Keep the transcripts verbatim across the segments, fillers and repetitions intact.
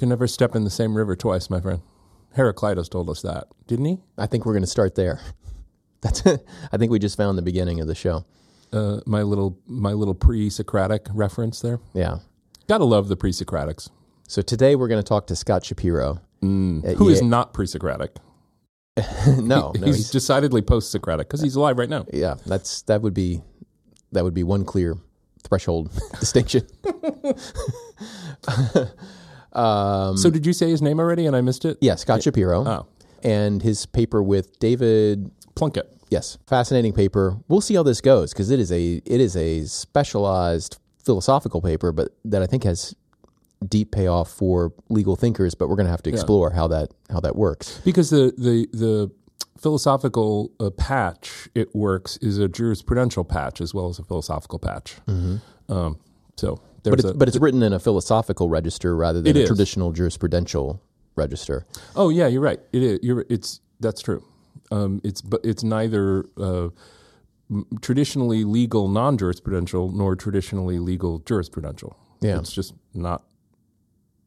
Can never step in the same river twice, my friend. Heraclitus told us that, didn't he? I think we're going to start there. That's. I think we just found the beginning of the show. Uh, my little my little pre-Socratic reference there. Yeah. Gotta love the pre-Socratics. So today we're going to talk to Scott Shapiro. Mm. Who Yale. Is not pre-Socratic. no, he, no. He's, he's decidedly post-Socratic because he's alive right now. Yeah, that's that would be that would be one clear threshold distinction. um, so did you say his name already and I missed it? Yeah, Scott yeah. Shapiro. Oh. And his paper with David... Plunkett. Yes. Fascinating paper. We'll see how this goes because it is a it is a specialized philosophical paper, but that I think has deep payoff for legal thinkers, but we're going to have to explore yeah. how that how that works. Because the the, the philosophical uh, patch it works is a jurisprudential patch as well as a philosophical patch. Mm-hmm. Um, so there's but it's, a, but it's th- written in a philosophical register rather than a is. traditional jurisprudential register. Oh yeah, you're right. It is. You're, it's that's true. Um, it's but it's neither uh, traditionally legal non-jurisprudential nor traditionally legal jurisprudential. Yeah. It's just not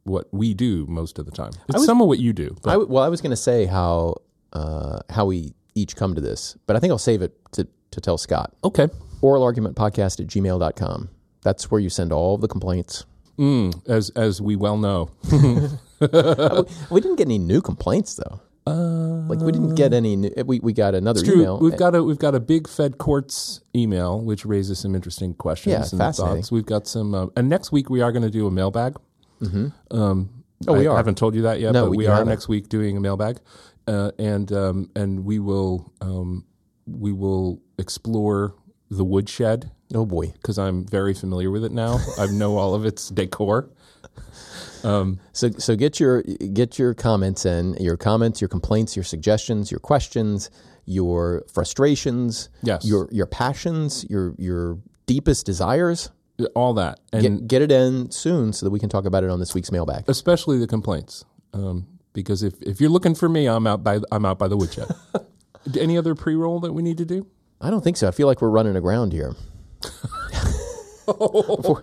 what we do most of the time. It's was, somewhat what you do. I w- well, I was going to say how uh, how we each come to this, but I think I'll save it to, to tell Scott. Okay. oral argument podcast at gmail dot com. That's where you send all of the complaints. Mm, as, as we well know. We didn't get any new complaints, though. Uh, like we didn't get any. We we got another it's true. email. We've got a we've got a big Fed courts email, which raises some interesting questions yeah, and thoughts. We've got some, uh, and next week we are going to do a mailbag. Mm-hmm. Um, oh, I we are. haven't told you that yet, no, but we, we are haven't. next week doing a mailbag, uh, and um, and we will um, we will explore the woodshed. Oh boy, because I'm very familiar with it now. I know all of its decor. Um, so so get your get your comments in, your comments, your complaints, your suggestions, your questions, your frustrations, yes. your your passions, your your deepest desires, all that, and get, get it in soon so that we can talk about it on this week's mailbag. Especially the complaints, um, because if, if you're looking for me, I'm out by I'm out by the woodshed. Any other pre-roll that we need to do? I don't think so. I feel like we're running aground here. oh,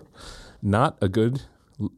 not a good.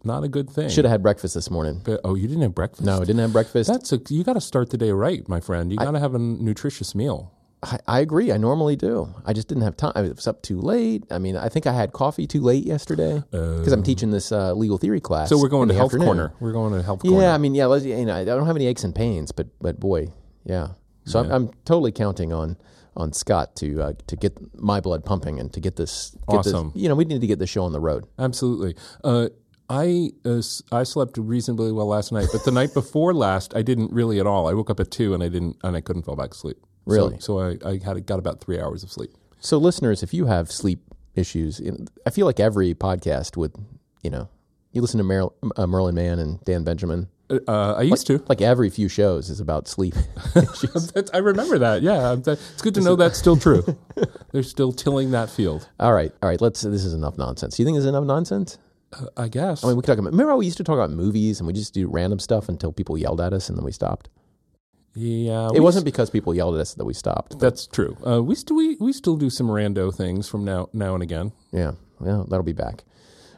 Not a good thing. Should have had breakfast this morning. But, oh, you didn't have breakfast? No, I didn't have breakfast. That's a, you got to start the day right, my friend. You got to have a nutritious meal. I, I agree. I normally do. I just didn't have time. I was up too late. I mean, I think I had coffee too late yesterday because um, I'm teaching this uh, legal theory class. So we're going to health afternoon. corner. We're going to health yeah, corner. Yeah, I mean, yeah. Let's, you know, I don't have any aches and pains, but but boy, yeah. So yeah. I'm, I'm totally counting on. On Scott to uh, to get my blood pumping and to get this get awesome. This, you know, we need to get this show on the road. Absolutely. Uh, I uh, I slept reasonably well last night, but the night before last, I didn't really at all. I woke up at two and I didn't and I couldn't fall back asleep. Really? So, so I, I had got about three hours of sleep. So listeners, if you have sleep issues, I feel like every podcast would, you know, you listen to Merl, uh, Merlin Mann and Dan Benjamin. Uh, I used like, to. Like every few shows is about sleep. I remember that. Yeah. It's good to know that's still true. They're still tilling that field. All right. All right. Let's. This is enough nonsense. Do you think there's enough nonsense? Uh, I guess. I mean, we could talk about. Remember how we used to talk about movies and we just do random stuff until people yelled at us and then we stopped? Yeah. It wasn't s- because people yelled at us that we stopped. But. That's true. Uh, we, st- we, we still do some rando things from now, now and again. Yeah. Well, that'll be back.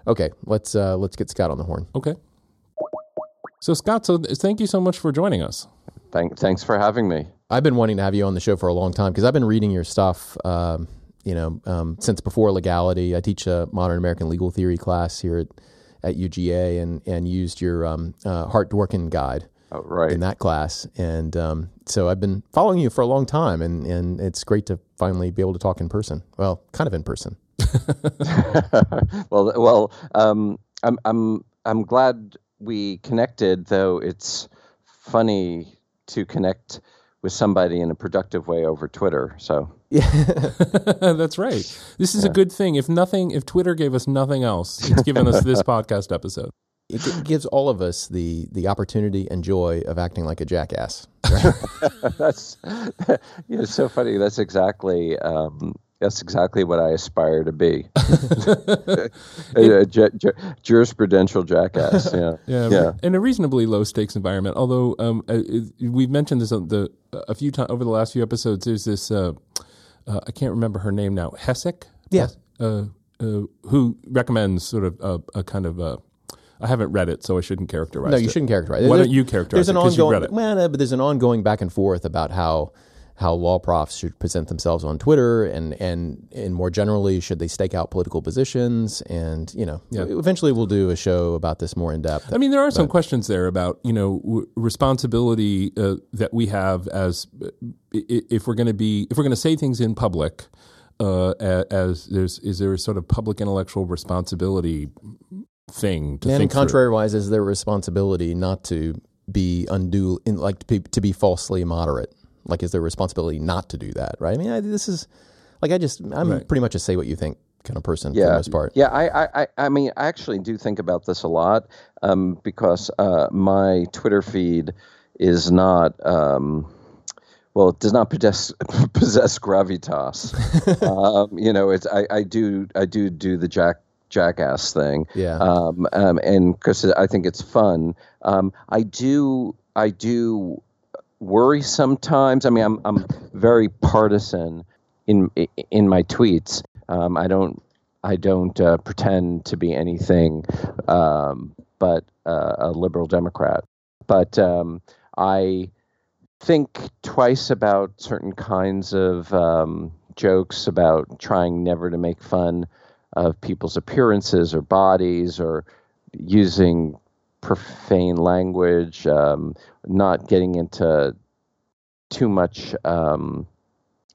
Okay. Let's, uh, let's get Scott on the horn. Okay. So, Scott, so thank you so much for joining us. Thank, thanks for having me. I've been wanting to have you on the show for a long time because I've been reading your stuff, um, you know, um, since before Legality. I teach a modern American legal theory class here at, at U G A and, and used your um, uh, Hart Dworkin guide oh, right. in that class. And um, so I've been following you for a long time, and, and it's great to finally be able to talk in person. Well, kind of in person. well, well, um, I'm I'm I'm glad... we connected, though it's funny to connect with somebody in a productive way over Twitter. So yeah, that's right. This is yeah. a good thing. If nothing, if Twitter gave us nothing else, it's given us this podcast episode. It, it gives all of us the the opportunity and joy of acting like a jackass. Right? that's yeah, it's so funny. That's exactly. Um, That's exactly what I aspire to be. a ju- ju- jurisprudential jackass. Yeah. yeah, yeah. In a reasonably low stakes environment. Although um, uh, we've mentioned this on the, a few times over the last few episodes. There's this, uh, uh, I can't remember her name now, Hessick? Yeah. Uh, uh, who recommends sort of a, a kind of a, I haven't read it, so I shouldn't characterize it. No, you it. shouldn't characterize it. Why there, don't you characterize it? Because you read it. Well, no, but there's an ongoing back and forth about how how law profs should present themselves on Twitter, and and and more generally, should they stake out political positions? And you know, yeah. eventually we'll do a show about this more in depth. I mean, there are some but, questions there about you know w- responsibility uh, that we have as if we're going to be if we're going to say things in public. Uh, as there's is there a sort of public intellectual responsibility thing to and think contrariwise through? Is their responsibility not to be undue in, like to be, to be falsely moderate? Like, is there responsibility not to do that? Right? I mean, I, this is like I just I'm right. pretty much a say what you think kind of person yeah. for the most part. Yeah, I I I mean, I actually do think about this a lot um, because uh, my Twitter feed is not. Um, Well, it does not possess, possess gravitas. um, you know, it's I, I do I do do the jack jackass thing. Yeah. Um. um and because I think it's fun. Um. I do I do worry sometimes. I mean, I'm I'm very partisan in in my tweets. Um. I don't I don't uh, pretend to be anything, um, but uh, a liberal Democrat. But um, I. think twice about certain kinds of um, jokes, about trying never to make fun of people's appearances or bodies, or using profane language, um, not getting into too much um,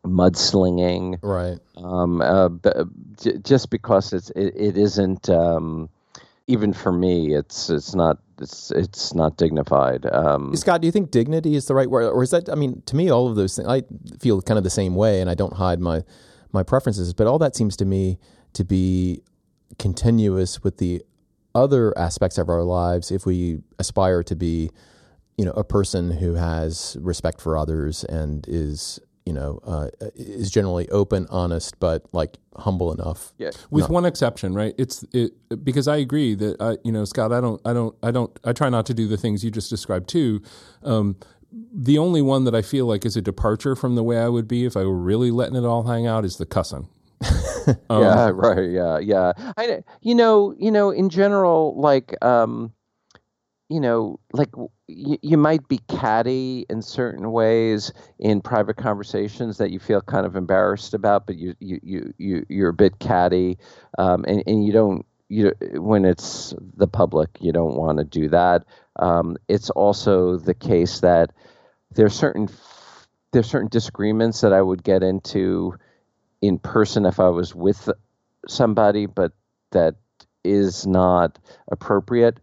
mudslinging. Right. Um, uh, b- just because it's it, it isn't um, even for me. It's it's not. It's it's not dignified. Um, Scott, do you think dignity is the right word, or is that? I mean, to me, all of those things. I feel kind of the same way, and I don't hide my my preferences. But all that seems to me to be continuous with the other aspects of our lives. If we aspire to be, you know, a person who has respect for others and is. You know, uh, is generally open, honest, but like humble enough. Yeah, with no. one exception, right? It's it, because I agree that I, you know, Scott, I don't, I don't, I don't, I try not to do the things you just described too. Um, the only one that I feel like is a departure from the way I would be if I were really letting it all hang out is the cussing. um, yeah, right. Yeah, yeah. I, you know, you know, in general, like, um, you know, like. You might be catty in certain ways in private conversations that you feel kind of embarrassed about, but you you you, you you're a bit catty, um, and and you don't you when it's the public you don't want to do that. Um, it's also the case that there's certain there's certain disagreements that I would get into in person if I was with somebody, but that is not appropriate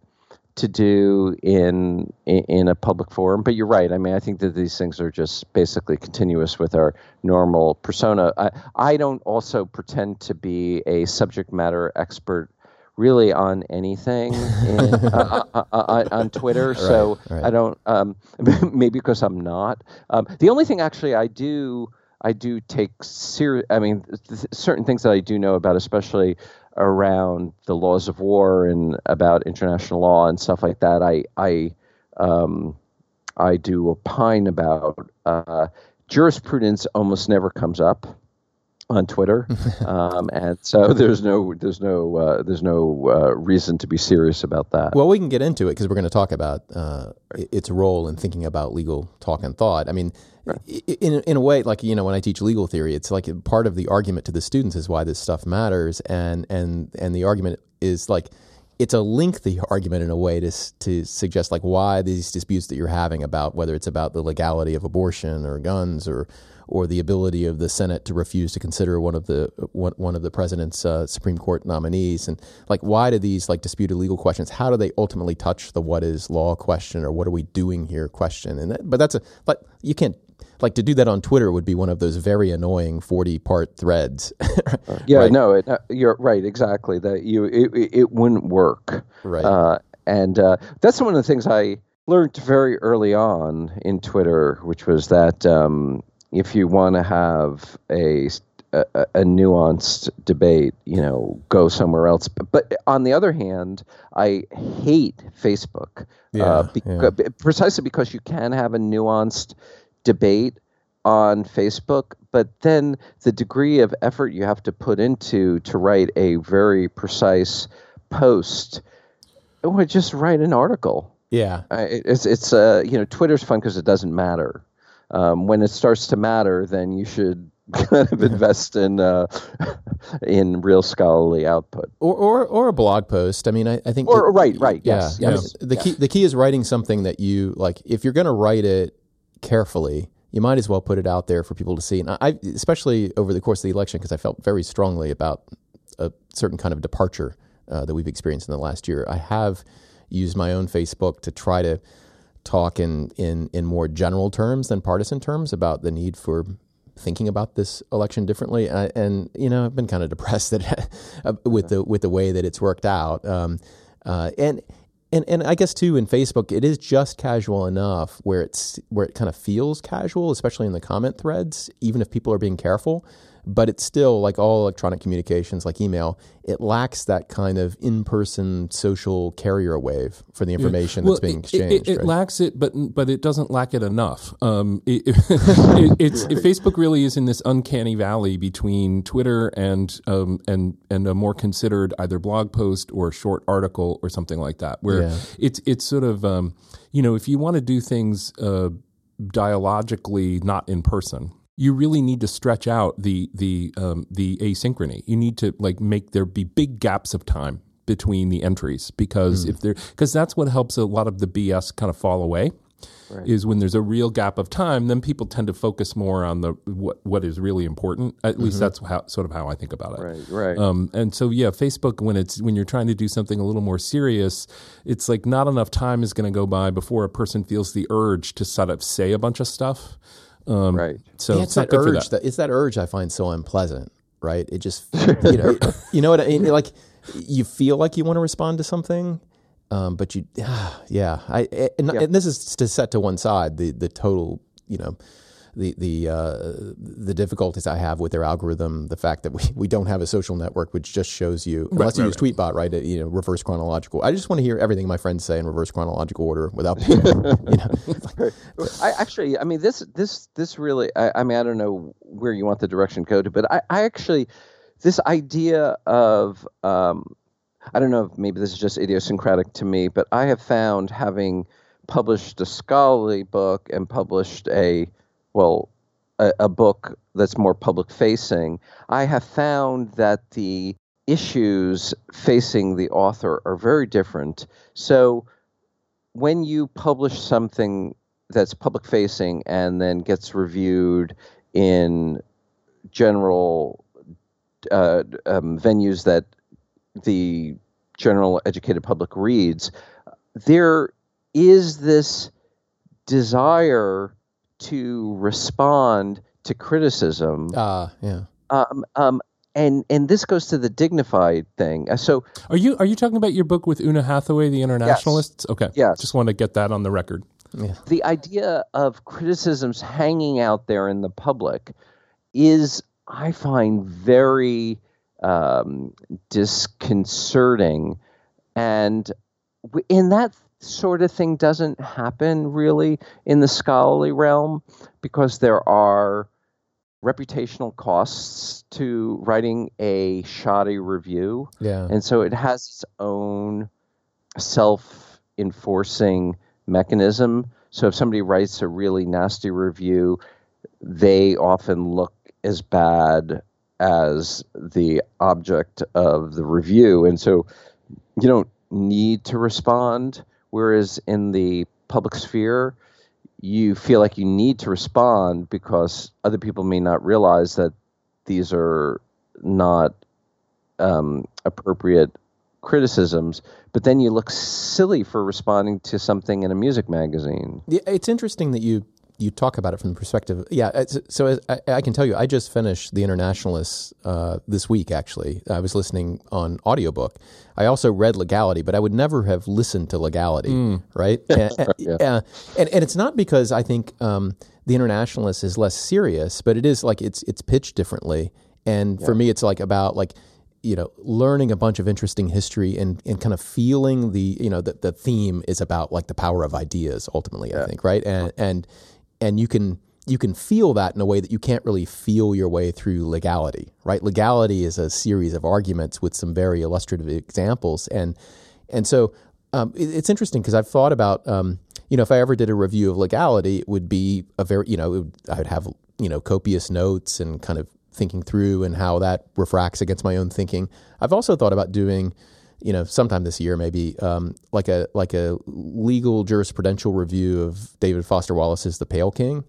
to do in in a public forum. But you're right. I mean, I think that these things are just basically continuous with our normal persona. I, I don't also pretend to be a subject matter expert really on anything in, uh, uh, uh, on Twitter. Right, so right. I don't, um, maybe because I'm not. Um, the only thing actually I do, I do take serious, I mean, th- certain things that I do know about, especially around the laws of war and about international law and stuff like that, I I um, I do opine about. Uh, jurisprudence almost never comes up on Twitter, um, and so there's no there's no uh, there's no uh, reason to be serious about that. Well, we can get into it because we're going to talk about uh, its role in thinking about legal talk and thought. I mean. In in a way, like, you know, when I teach legal theory, it's like part of the argument to the students is why this stuff matters, and and and the argument is like it's a lengthy argument in a way to to suggest like why these disputes that you're having about whether it's about the legality of abortion or guns or or the ability of the Senate to refuse to consider one of the one, one of the president's uh, Supreme Court nominees, and like why do these like disputed legal questions, how do they ultimately touch the what is law question or what are we doing here question? And that, but that's a like you can't. Like to do that on Twitter would be one of those very annoying forty-part threads. yeah, right? no, it, uh, you're right, exactly. That you it, it wouldn't work. Right, uh, and uh, that's one of the things I learned very early on in Twitter, which was that um, if you want to have a, a a nuanced debate, you know, go somewhere else. But, but on the other hand, I hate Facebook yeah, uh, beca- yeah. precisely because you can have a nuanced debate on Facebook, but then the degree of effort you have to put into to write a very precise post Or just write an article. Yeah. Uh, it's, it's uh, you know, Twitter's fun because it doesn't matter. Um, when it starts to matter, then you should kind of invest in uh, in real scholarly output, or or, or a blog post. I mean, I, I think. Or that, right, right. Yeah, yes, yeah. Yes, I mean, the yes. key the key is writing something that you like. If you're going to write it carefully, you might as well put it out there for people to see. And I, especially over the course of the election, because I felt very strongly about a certain kind of departure uh, that we've experienced in the last year. I have used my own Facebook to try to talk in in in more general terms than partisan terms about the need for thinking about this election differently, and, I, and you know, I've been kind of depressed that with the with the way that it's worked out, um, uh, and and and I guess too in Facebook it is just casual enough where it's where it kind of feels casual, especially in the comment threads, even if people are being careful. But it's still, like all electronic communications, like email, it lacks that kind of in-person social carrier wave for the information yeah. well, that's being exchanged. It, it, it right? lacks it, but but it doesn't lack it enough. Um, it, it, it, it's it, Facebook really is in this uncanny valley between Twitter and um, and and a more considered either blog post or a short article or something like that, where yeah. it's it's sort of um, you know, if you want to do things uh, dialogically, not in person. You really need to stretch out the the um, the asynchrony. You need to like make there be big gaps of time between the entries, because mm. if there because that's what helps a lot of the B S kind of fall away. Right. Is when there's a real gap of time, then people tend to focus more on the what what is really important. At mm-hmm. least that's how, sort of how I think about it. Right, right. Um, and so yeah, Facebook, when it's when you're trying to do something a little more serious, it's like not enough time is going to go by before a person feels the urge to sort of say a bunch of stuff. Um, right. So yeah, it's, it's that good urge. For that. That, it's that urge I find so unpleasant. Right. It just you know it, you know what I mean. Like you feel like you want to respond to something, um, but you uh, yeah. I and, yeah. and this is to set to one side the the total you know the the uh, the difficulties I have with their algorithm. The fact that we, we don't have a social network, which just shows you unless right, you right, use right. Tweetbot, right? You know, reverse chronological. I just want to hear everything my friends say in reverse chronological order without being, you know. I actually, I mean, this, this, this really. I, I mean, I don't know where you want the direction to go to, but I, I actually, this idea of, um, I don't know if maybe this is just idiosyncratic to me, but I have found, having published a scholarly book and published a, well, a, a book that's more public facing, I have found that the issues facing the author are very different. So when you publish something that's public-facing and then gets reviewed in general uh, um, venues that the general educated public reads, there is this desire to respond to criticism. Ah, uh, yeah. Um, um, and and this goes to the dignified thing. So, are you are you talking about your book with Ona Hathaway, The Internationalists? Yes. Okay. Yes. Just want to get that on the record. Yeah. The idea of criticisms hanging out there in the public is, I find, very um, disconcerting. And in that sort of thing doesn't happen really in the scholarly realm, because there are reputational costs to writing a shoddy review. Yeah. And so it has its own self-enforcing mechanism. So if somebody writes a really nasty review, they often look as bad as the object of the review, and so you don't need to respond, whereas in the public sphere you feel like you need to respond because other people may not realize that these are not um, appropriate criticisms, but then you look silly for responding to something in a music magazine. Yeah, it's interesting that you you talk about it from the perspective. Yeah, so as I, I can tell you, I just finished The Internationalists uh, this week, actually. I was listening on audiobook. I also read Legality, but I would never have listened to Legality, mm. right? and, yeah. uh, and, and it's not because I think um, The Internationalists is less serious, but it is like it's it's pitched differently. And yeah. for me, it's like about like, you know, learning a bunch of interesting history and, and kind of feeling the, you know, the, the theme is about like the power of ideas ultimately, yeah. I think, right? And, and And you can you can feel that in a way that you can't really feel your way through Legality, right? Legality is a series of arguments with some very illustrative examples, and and so Um, it, it's interesting because I've thought about, um, you know, if I ever did a review of Legality, it would be a very, you know, it would, I would have, you know, copious notes and kind of thinking through and how that refracts against my own thinking. I've also thought about doing, you know, sometime this year maybe, um, like a like a legal jurisprudential review of David Foster Wallace's The Pale King.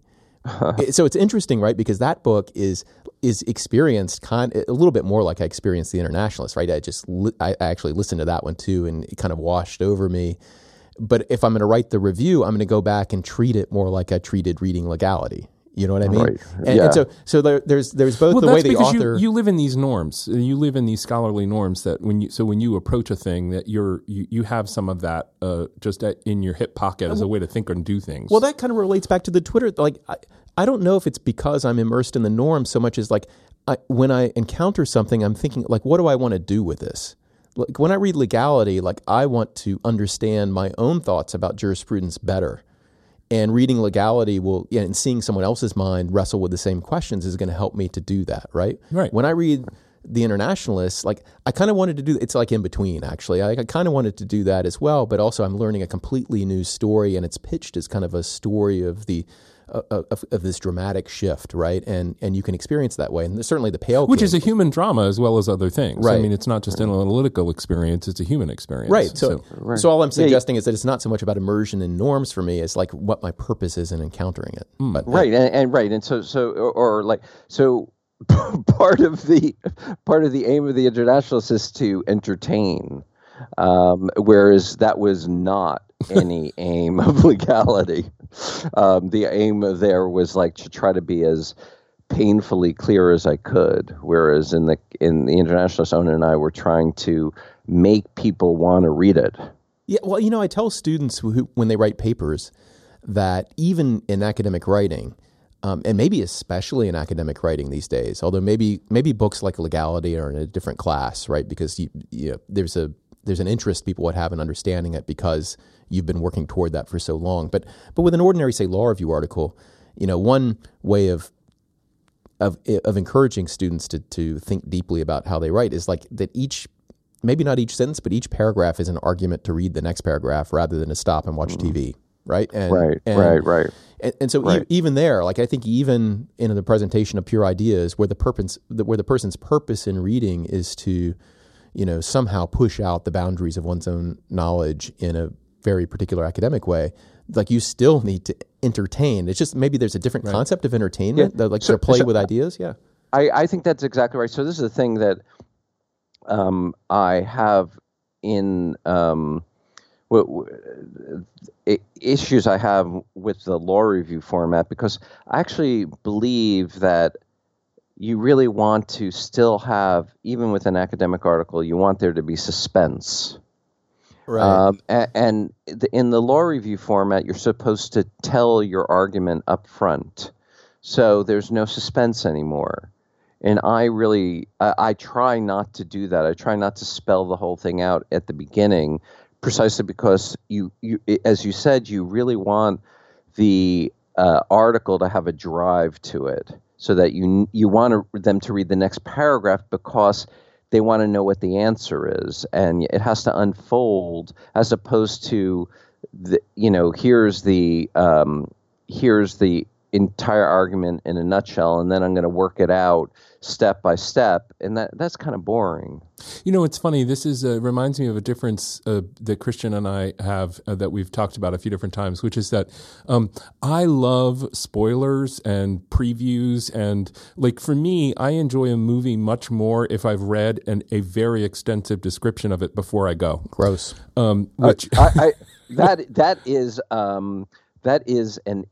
So it's interesting, right? Because that book is is experienced kind a little bit more like I experienced The Internationalists, right? I just li- I actually listened to that one too, and it kind of washed over me. But if I'm going to write the review, I'm going to go back and treat it more like I treated reading Legality. You know what I mean? Right. And, yeah. and so, so there, there's there's both well, the way the author you, you live in these norms, you live in these scholarly norms that when you so when you approach a thing that you're you, you have some of that uh, just at, in your hip pocket as well, a way to think and do things. Well, that kind of relates back to the Twitter. Like, I, I don't know if it's because I'm immersed in the norm so much as like I, when I encounter something, I'm thinking like, what do I want to do with this? Like when I read Legality, like I want to understand my own thoughts about jurisprudence better. And reading Legality will, you know, and seeing someone else's mind wrestle with the same questions is going to help me to do that, right? Right. When I read The Internationalists, like I kind of wanted to do, it's like in between actually. I, I kind of wanted to do that as well, but also I'm learning a completely new story, and it's pitched as kind of a story of the uh, of, of this dramatic shift, right? And and you can experience that way, and certainly The Pale King, which is a human drama as well as other things. Right. I mean, it's not just an analytical experience; it's a human experience. Right. So, so, right. so all I'm suggesting yeah, you, is that it's not so much about immersion in norms for me; it's like what my purpose is in encountering it. Mm. But, right, and, and right, and so so or, or like so. Part of the part of the aim of The Internationalists is to entertain, um, whereas that was not any aim of Legality. Um, the aim there was like to try to be as painfully clear as I could, whereas in the in the Internationalists, Ona and I were trying to make people want to read it. Yeah, well, you know, I tell students who, when they write papers that even in academic writing, Um, and maybe especially in academic writing these days, although maybe maybe books like Legality are in a different class, right? Because you, you know, there's a there's an interest people would have in understanding it because you've been working toward that for so long. But but with an ordinary, say, law review article, you know, one way of of of encouraging students to to think deeply about how they write is like that each, maybe not each sentence, but each paragraph is an argument to read the next paragraph rather than to stop and watch mm-hmm. T V. Right? And, right, and, right, right. And, and so right. E- even there, like I think even in the presentation of pure ideas where the purpose, the, where the person's purpose in reading is to, you know, somehow push out the boundaries of one's own knowledge in a very particular academic way, like you still need to entertain. It's just maybe there's a different right. concept of entertainment, yeah. that, like so, to play so with ideas, yeah. I, I think that's exactly right. So this is the thing that um, I have in... Um, issues I have with the law review format, because I actually believe that you really want to still have, even with an academic article, you want there to be suspense. Right. Um, and and the, in the law review format, you're supposed to tell your argument up front, so there's no suspense anymore. And I really, I, I try not to do that. I try not to spell the whole thing out at the beginning. Precisely because you, you, as you said, you really want the uh, article to have a drive to it, so that you you want to, them to read the next paragraph because they want to know what the answer is, and it has to unfold as opposed to, the, you know, here's the um, here's the entire argument in a nutshell, and then I'm going to work it out step by step, and that that's kind of boring. You know, it's funny. This is uh, reminds me of a difference uh, that Christian and I have uh, that we've talked about a few different times, which is that um, I love spoilers and previews, and like for me, I enjoy a movie much more if I've read an, a very extensive description of it before I go. Gross. Um, which I, I, I, that that is um, that is an.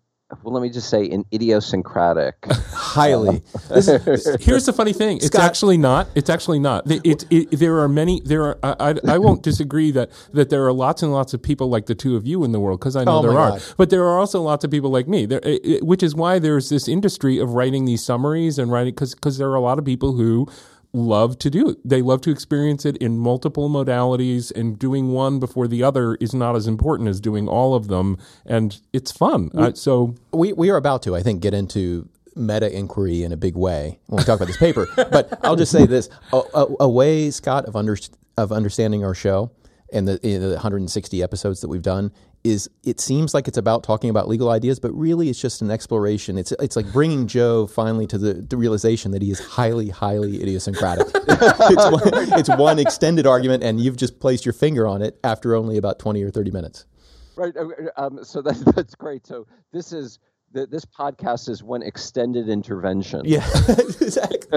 Well, let me just say, an idiosyncratic, highly. This is, here's the funny thing: it's Scott. actually not. It's actually not. It, it, it, there are many. There are. I, I, I won't disagree that, that there are lots and lots of people like the two of you in the world, because I know oh there are. God. But there are also lots of people like me. There, it, it, which is why there's this industry of writing these summaries and writing, because because there are a lot of people who love to do it. They love to experience it in multiple modalities, and doing one before the other is not as important as doing all of them, and it's fun. We, uh, so we we are about to, I think, get into meta inquiry in a big way when we talk about this paper. But I'll just say this: a, a, a way, Scott, of under, of understanding our show and the, you know, the one hundred sixty episodes that we've done is it seems like it's about talking about legal ideas, but really it's just an exploration. It's it's like bringing Joe finally to the, the realization that he is highly, highly idiosyncratic. it's, one, it's one extended argument, and you've just placed your finger on it after only about twenty or thirty minutes. Right. Um, so that, that's great. So this is this podcast is one extended intervention. Yeah, exactly.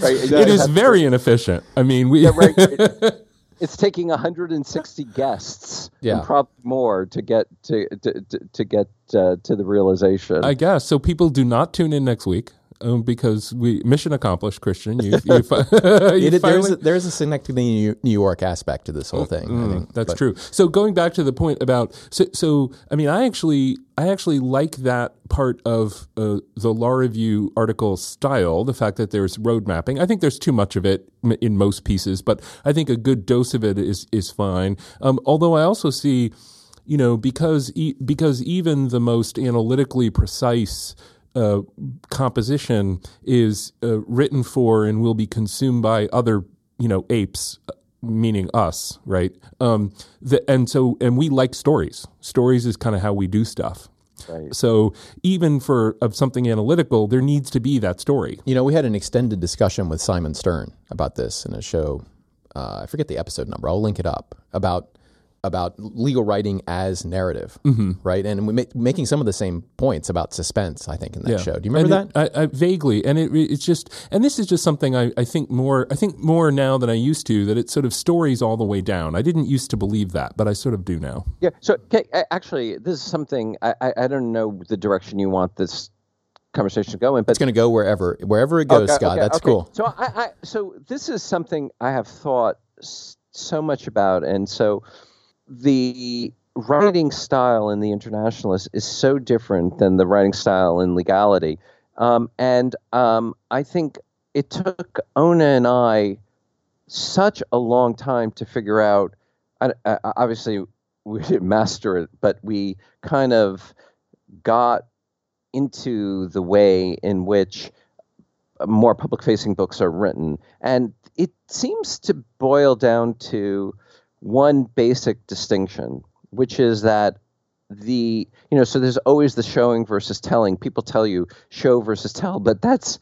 Right. Exactly. It is very to... inefficient. I mean, we. Yeah, right, right. It's taking one hundred sixty guests, yeah, and probably more to get to to, to, to get uh, to the realization. I guess so. People do not tune in next week um, because we mission accomplished. Christian, you, you, fi- you it, finally... there's a, there's a Synecdoche, New York aspect to this whole thing. Mm, I think. That's but. true. So going back to the point about so, so I mean, I actually I actually like that part of uh, the Law Review article style, the fact that there's road mapping. I think there's too much of it in most pieces, but I think a good dose of it is is fine. Um, although I also see, you know, because e- because even the most analytically precise uh, composition is uh, written for and will be consumed by other, you know, apes, meaning us, right? Um, the, and so and we like stories. Stories is kind of how we do stuff. Right. So even for of something analytical, there needs to be that story. You know, we had an extended discussion with Simon Stern about this in a show. Uh, I forget the episode number. I'll link it up about about legal writing as narrative, mm-hmm, right? And we make, making some of the same points about suspense, I think, in that yeah. show. Do you remember and that? It, I, I, vaguely. And it, it's just, and this is just something I, I think more, I think more now than I used to, that it's sort of stories all the way down. I didn't used to believe that, but I sort of do now. Yeah. So okay, actually, this is something, I, I, I don't know the direction you want this conversation to go in, but it's going to go wherever, wherever it goes, okay, Scott. Okay, That's okay. cool. So I, I, so this is something I have thought so much about. And so, the writing style in The Internationalists is so different than the writing style in Legality. Um, and um, I think it took Ona and I such a long time to figure out, I, I, obviously we didn't master it, but we kind of got into the way in which more public-facing books are written. And it seems to boil down to one basic distinction, which is that the, you know, so there's always the showing versus telling. People tell you show versus tell, but that's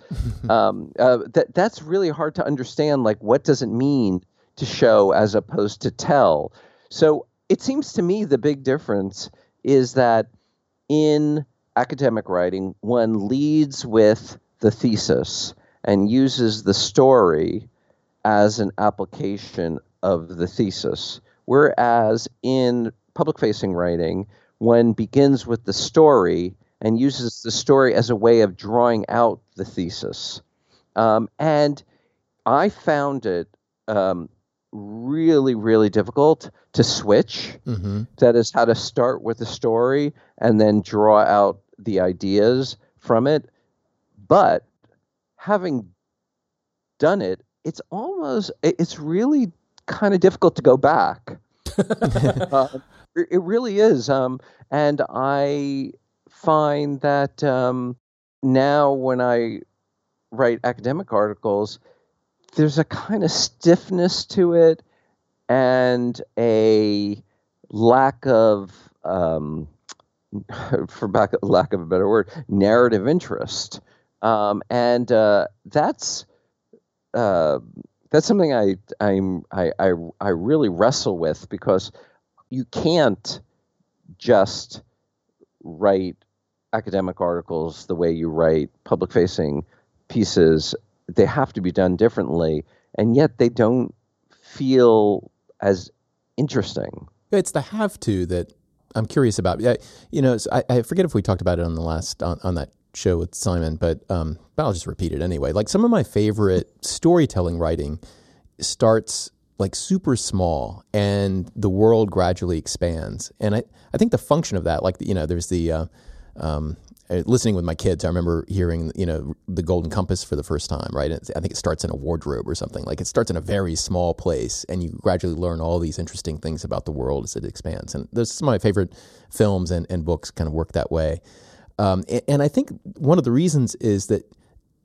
um, uh, that that's really hard to understand. Like, what does it mean to show as opposed to tell? So it seems to me the big difference is that in academic writing, one leads with the thesis and uses the story as an application of the thesis, whereas in public-facing writing, one begins with the story and uses the story as a way of drawing out the thesis. Um, and I found it um, really, really difficult to switch. Mm-hmm. That is, how to start with the story and then draw out the ideas from it. But having done it, it's almost, it's really kind of difficult to go back. uh, it really is. Um, and I find that um, now when I write academic articles, there's a kind of stiffness to it and a lack of, um, for back, lack of a better word, narrative interest. Um, and uh, that's... Uh, That's something I I'm I, I I really wrestle with, because you can't just write academic articles the way you write public-facing pieces. They have to be done differently, and yet they don't feel as interesting. It's the have to that I'm curious about. I, you know, I, I forget if we talked about it on the last on, on that show with Simon, but um, but I'll just repeat it anyway. Like, some of my favorite storytelling writing starts like super small, and the world gradually expands. And I, I think the function of that, like, you know, there's the uh, um, listening with my kids. I remember hearing, you know, The Golden Compass for the first time, right? It's, I think it starts in a wardrobe or something. Like, it starts in a very small place, and you gradually learn all these interesting things about the world as it expands. And those, some of my favorite films and, and books kind of work that way. Um, and I think one of the reasons is that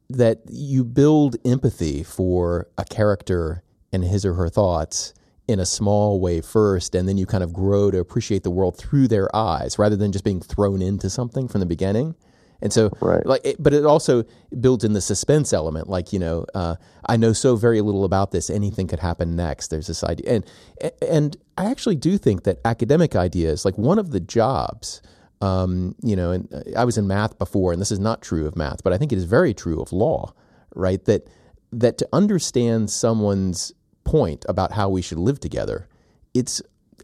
that you build empathy for a character and his or her thoughts in a small way first, and then you kind of grow to appreciate the world through their eyes rather than just being thrown into something from the beginning. And so, right. like, it, but it also builds in the suspense element. Like, you know, uh, I know so very little about this; anything could happen next. There's this idea, and and I actually do think that academic ideas, like one of the jobs, um, you know, and I was in math before, and this is not true of math, but I think it is very true of law, right? That that to understand someone's point about how we should live together, it's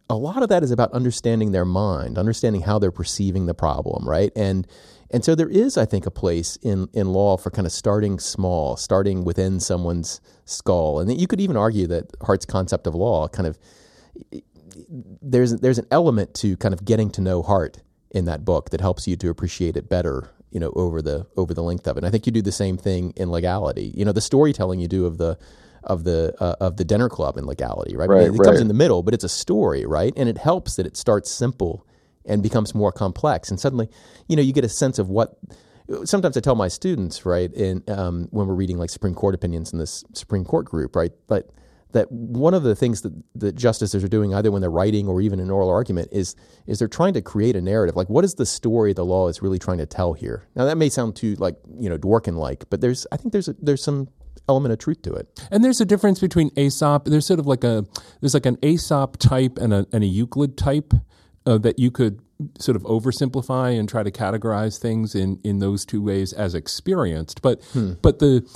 a lot of that is about understanding their mind, understanding how they're perceiving the problem, right? And And so there is, I think, a place in, in law for kind of starting small, starting within someone's skull. And you could even argue that Hart's concept of law kind of, there's there's an element to kind of getting to know Hart in that book that helps you to appreciate it better, you know, over the over the length of it. And I think you do the same thing in Legality. You know, the storytelling you do of the of the uh, of the dinner club in Legality, right? right I mean, it right. comes in the middle, but it's a story, right? And it helps that it starts simple and becomes more complex, and suddenly, you know, you get a sense of what. Sometimes I tell my students, right, in um, when we're reading like Supreme Court opinions in this Supreme Court group, right, but that one of the things that the justices are doing, either when they're writing or even an oral argument, is is they're trying to create a narrative. Like, what is the story the law is really trying to tell here? Now, that may sound too like you know Dworkin like, but there's I think there's a, there's some element of truth to it. And there's a difference between Aesop. There's sort of like a there's like an Aesop type and a and a Euclid type. Uh, that you could sort of oversimplify and try to categorize things in, in those two ways as experienced. But hmm. but the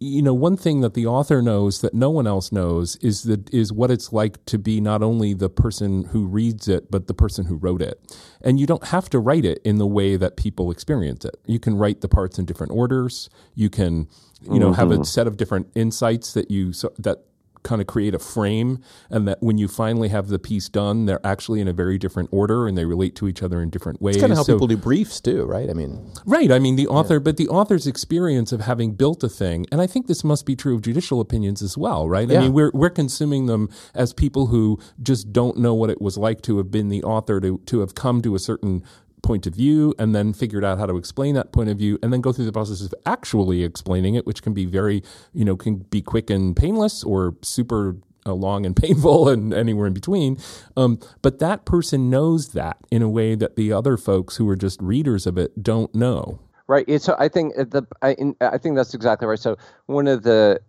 you know one thing that the author knows that no one else knows is that is what it's like to be not only the person who reads it but the person who wrote it. And you don't have to write it in the way that people experience it. You can write the parts in different orders. You can you know mm-hmm. have a set of different insights that you so, that. kind of create a frame, and that when you finally have the piece done, they're actually in a very different order and they relate to each other in different ways. It's kind of how so, people do briefs too, right? I mean, right. I mean, the author, yeah. but the author's experience of having built a thing, and I think this must be true of judicial opinions as well, right? Yeah. I mean, we're we're consuming them as people who just don't know what it was like to have been the author, to to have come to a certain point of view and then figured out how to explain that point of view and then go through the process of actually explaining it, which can be very, you know, can be quick and painless or super uh, long and painful and anywhere in between. Um, but that person knows that in a way that the other folks who are just readers of it don't know. Right. It's, so I think the I, in, I think that's exactly right. So one of the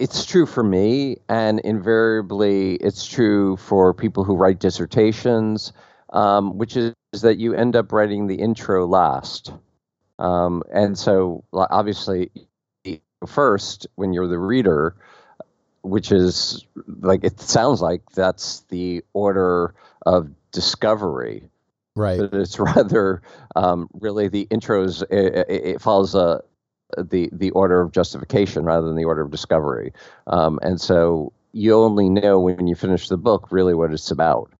it's true for me, and invariably it's true for people who write dissertations, um, which is is that you end up writing the intro last. Um, and so obviously first when you're the reader, which is like, it sounds like that's the order of discovery, right? But it's rather um, really the intros, it, it follows uh, the, the order of justification rather than the order of discovery. Um, and so you only know when you finish the book really what it's about.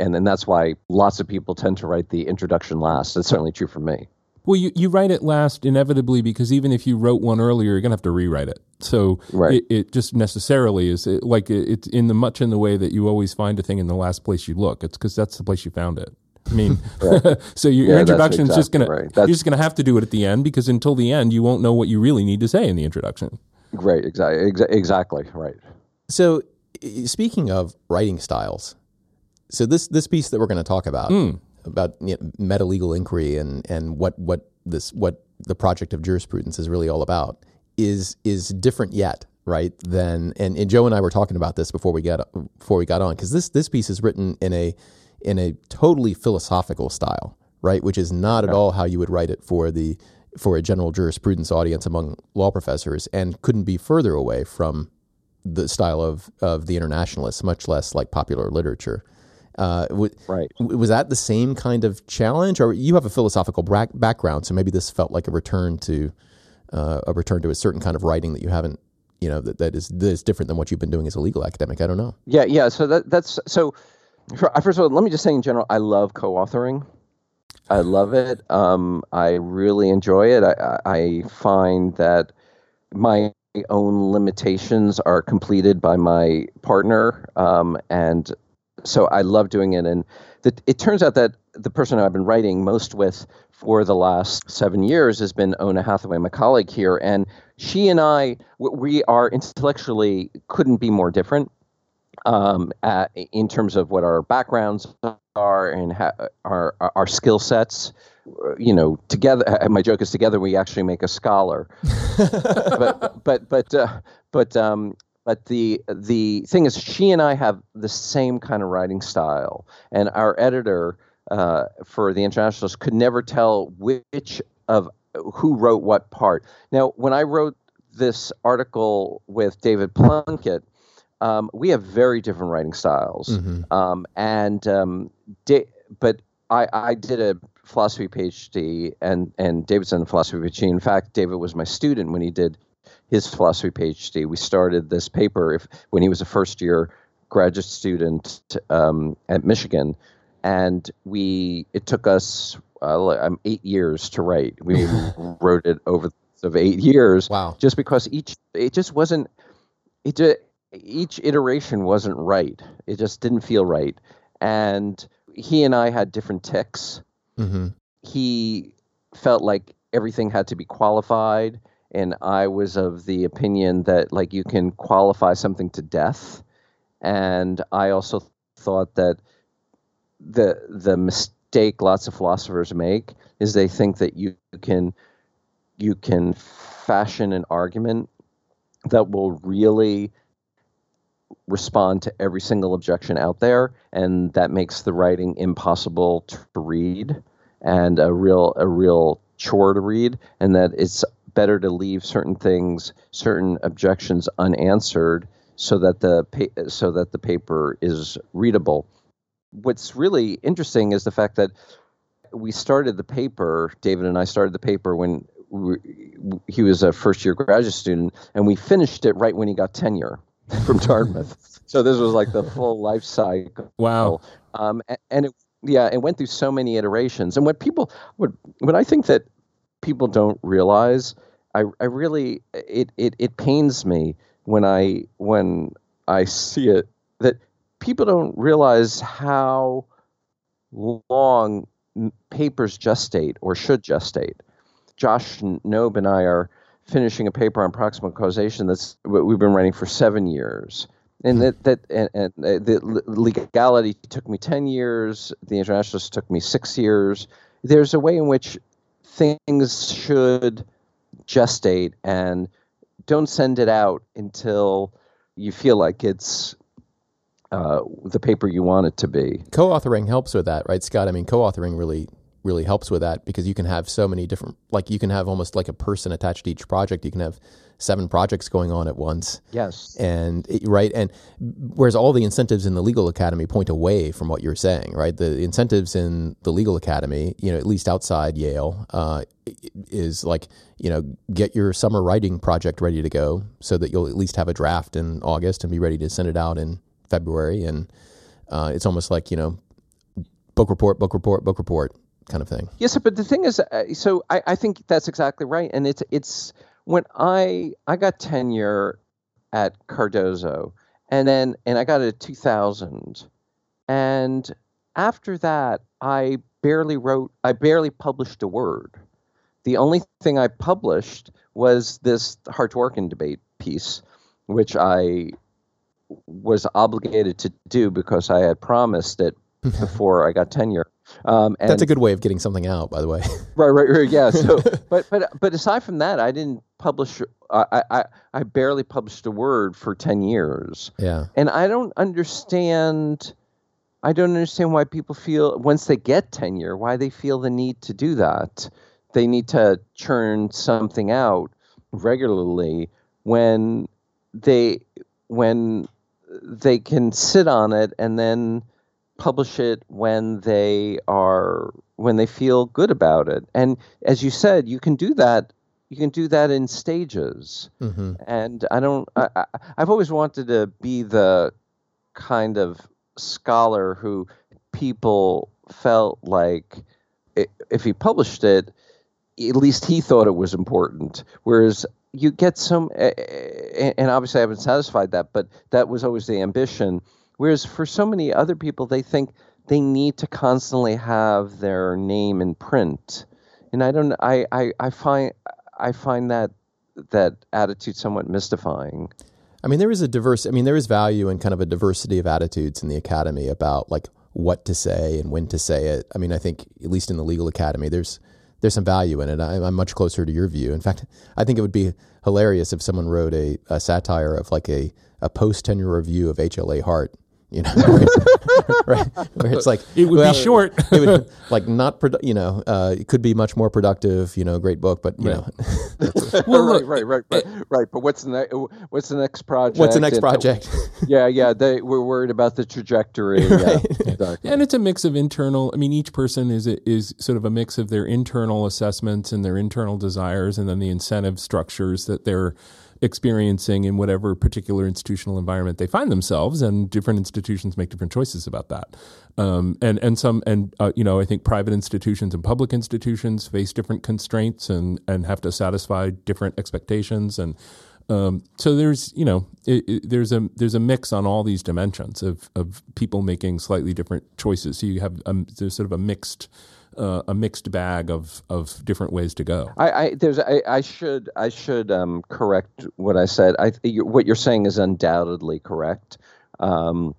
And then that's why lots of people tend to write the introduction last. That's certainly true for me. Well, you, you write it last inevitably because even if you wrote one earlier, you're going to have to rewrite it. So right. it, it just necessarily is it, like it, it's in the much in the way that you always find a thing in the last place you look. It's because that's the place you found it. I mean, right. so your, yeah, your introduction is exactly just going right. to, you're just going to have to do it at the end because until the end, you won't know what you really need to say in the introduction. Right. Exactly. Exa- exactly. Right. So speaking of writing styles, So this this piece that we're going to talk about, mm. about you know, meta-legal inquiry and, and what, what this what the project of jurisprudence is really all about, is is different yet, right? Than and, and Joe and I were talking about this before we got before we got on, because this this piece is written in a in a totally philosophical style, right? Which is not at all how you would write it for the for a general jurisprudence audience among law professors, and couldn't be further away from the style of, of the Internationalists, much less like popular literature. Uh, w- right. w- was that the same kind of challenge, or you have a philosophical bra- background, so maybe this felt like a return to uh, a return to a certain kind of writing that you haven't, you know, that, that is that is different than what you've been doing as a legal academic. I don't know. Yeah, yeah. So that that's so. First of all, let me just say in general, I love co-authoring. I love it. Um, I really enjoy it. I, I find that my own limitations are completed by my partner, um, and. So I love doing it, and the, it turns out that the person I've been writing most with for the last seven years has been Ona Hathaway, my colleague here, and she and I, we are intellectually couldn't be more different. um, at, in terms of what our backgrounds are and ha- our our skill sets. You know, together, my joke is together we actually make a scholar. but but but uh, but um, but the the thing is, she and I have the same kind of writing style, and our editor uh, for The Internationalists could never tell which of who wrote what part. Now, when I wrote this article with David Plunkett, um, we have very different writing styles, mm-hmm. um, and um, da- but I, I did a philosophy PhD, and and David's done a philosophy PhD. In fact, David was my student when he did his philosophy PhD. We started this paper if, when he was a first year graduate student um, at Michigan, and we it took us uh, eight years to write. We wrote it over of eight years. Wow! Just because each it just wasn't it just, each iteration wasn't right. It just didn't feel right, and he and I had different tics. Mm-hmm. He felt like everything had to be qualified, and I was of the opinion that like you can qualify something to death. And I also thought that the the mistake lots of philosophers make is they think that you can you can fashion an argument that will really respond to every single objection out there, and that makes the writing impossible to read and a real a real chore to read, and that it's better to leave certain things, certain objections unanswered so that the pa- so that the paper is readable. What's really interesting is the fact that we started the paper, David and I started the paper when we, he was a first-year graduate student, and we finished it right when he got tenure from Dartmouth. So this was like the full life cycle. Wow. Um, and, and it, yeah, it went through so many iterations. And what people, what, what I think that people don't realize, I, I really, it, it, it pains me when I, when I see it, that people don't realize how long papers gestate or should gestate. Josh Nobe and I are finishing a paper on proximal causation that's what we've been writing for seven years. And that, that and, and the Legality took me ten years. The Internationalists took me six years. There's a way in which things should gestate, and don't send it out until you feel like it's uh, the paper you want it to be. Co-authoring helps with that, right, Scott? I mean, co-authoring really... really helps with that, because you can have so many different, like you can have almost like a person attached to each project. You can have seven projects going on at once. Yes. And it, right. And whereas all the incentives in the legal academy point away from what you're saying, right? The incentives in the legal academy, you know, at least outside Yale, uh, is like, you know, get your summer writing project ready to go so that you'll at least have a draft in August and be ready to send it out in February. And uh, it's almost like, you know, book report, book report, book report. Kind of thing. Yes, but the thing is, uh, so I, I think that's exactly right. And it's it's when I I got tenure at Cardozo, and then and I got it at two thousand, and after that I barely wrote, I barely published a word. The only thing I published was this Dworkin debate piece, which I was obligated to do because I had promised it before I got tenure. Um, and, That's a good way of getting something out, by the way. Right, right, right. Yeah. So, but, but, but aside from that, I didn't publish. I, I, I barely published a word for ten years. Yeah. And I don't understand. I don't understand why people feel once they get tenure, why they feel the need to do that. They need to churn something out regularly when they when they can sit on it and then publish it when they are when they feel good about it. And as you said, you can do that. You can do that in stages. Mm-hmm. And I don't. I, I, I've always wanted to be the kind of scholar who people felt like it, if he published it, at least he thought it was important. Whereas you get some, and obviously I haven't satisfied that, but that was always the ambition. Whereas for so many other people, they think they need to constantly have their name in print, and I don't. I, I, I find I find that that attitude somewhat mystifying. I mean, there is a diverse, I mean, there is value in kind of a diversity of attitudes in the academy about like what to say and when to say it. I mean, I think at least in the legal academy, there's there's some value in it. I, I'm much closer to your view. In fact, I think it would be hilarious if someone wrote a, a satire of like a, a post-tenure review of H L A. Hart. You know, where it's, right? Where it's like it would well, be short. It would like not, produ- you know, uh, it could be much more productive. You know, great book, but you yeah. know, well, right, right, right, right, right. But what's the next? What's the next project? What's the next and, project? yeah, yeah. They we're worried about the trajectory, right. yeah, exactly. And it's a mix of internal. I mean, each person is is sort of a mix of their internal assessments and their internal desires, and then the incentive structures that they're experiencing in whatever particular institutional environment they find themselves, and different institutions make different choices about that. Um, and, and some, and, uh, you know, I think private institutions and public institutions face different constraints and, and have to satisfy different expectations. And, um, so there's, you know, it, it, there's a, there's a mix on all these dimensions of, of people making slightly different choices. So you have, um, there's sort of a mixed, Uh, a mixed bag of, of different ways to go. I, I there's I, I should I should um, correct what I said. I you, what you're saying is undoubtedly correct. Um,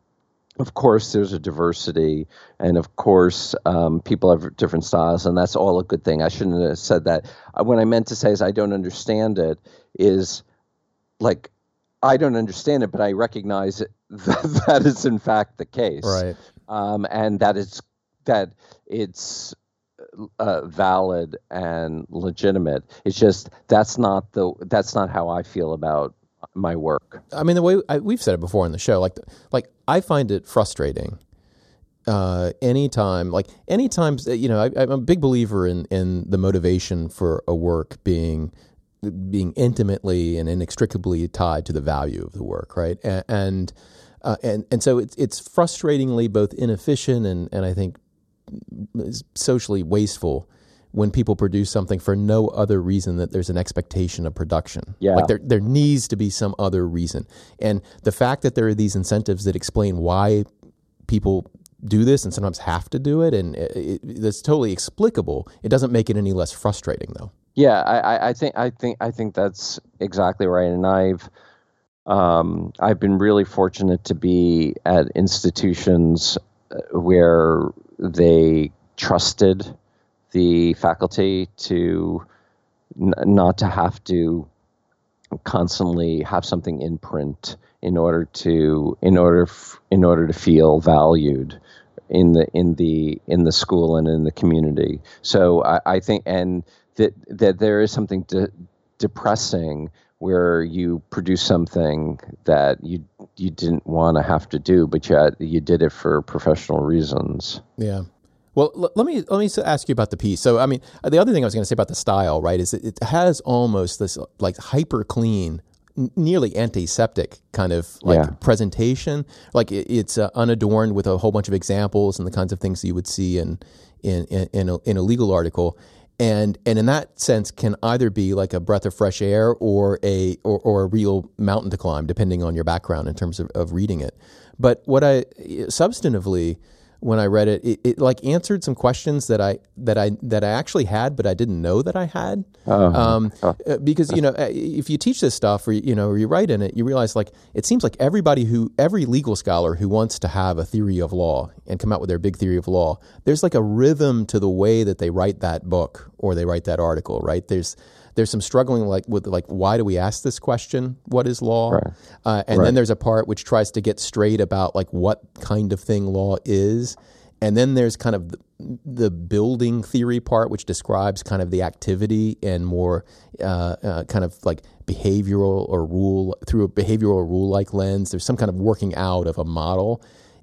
of course, there's a diversity, and of course, um, people have different styles, and that's all a good thing. I shouldn't have said that. Uh, what I meant to say is I don't understand it. Is like I don't understand it, but I recognize it, that that is in fact the case, right? Um, and that it's that it's Uh, valid and legitimate. It's just that's not the that's not how I feel about my work. I mean, the way I, we've said it before on the show, like like I find it frustrating. Uh, anytime, like anytime, you know, I, I'm a big believer in in the motivation for a work being being intimately and inextricably tied to the value of the work, right? And and uh, and, and so it's it's frustratingly both inefficient and and I think socially wasteful when people produce something for no other reason that there's an expectation of production. Yeah. Like there there needs to be some other reason. And the fact that there are these incentives that explain why people do this and sometimes have to do it, and it, it, it's totally explicable. It doesn't make it any less frustrating, though. Yeah, I, I think I think I think that's exactly right. And I've um, I've been really fortunate to be at institutions where they trusted the faculty to n- not to have to constantly have something in print in order to in order f- in order to feel valued in the in the in the school and in the community. So I, I think and that that there is something de- depressing where you produce something that you you didn't want to have to do, but yet you, you did it for professional reasons. Yeah. Well, l- let me let me ask you about the piece. So, I mean, the other thing I was going to say about the style, right, is it, it has almost this like hyper clean, n- nearly antiseptic kind of like yeah. presentation. Like it, it's uh, unadorned with a whole bunch of examples and the kinds of things that you would see in in in, in, a, in a legal article. And and in that sense, can either be like a breath of fresh air or a or, or a real mountain to climb, depending on your background in terms of, of reading it. But what I substantively, when I read it, it, it like answered some questions that I that I that I actually had, but I didn't know that I had. Uh-huh. Um, uh-huh. Because you know, if you teach this stuff or you know or you write in it, you realize like it seems like everybody who every legal scholar who wants to have a theory of law and come out with their big theory of law, there's like a rhythm to the way that they write that book. Or they write that article, right? There's there's some struggling like with like why do we ask this question? What is law? Right. Uh, and right. then there's a part which tries to get straight about like what kind of thing law is, and then there's kind of the, the building theory part which describes kind of the activity and more uh, uh, kind of like behavioral or rule through a behavioral or rule like lens. There's some kind of working out of a model.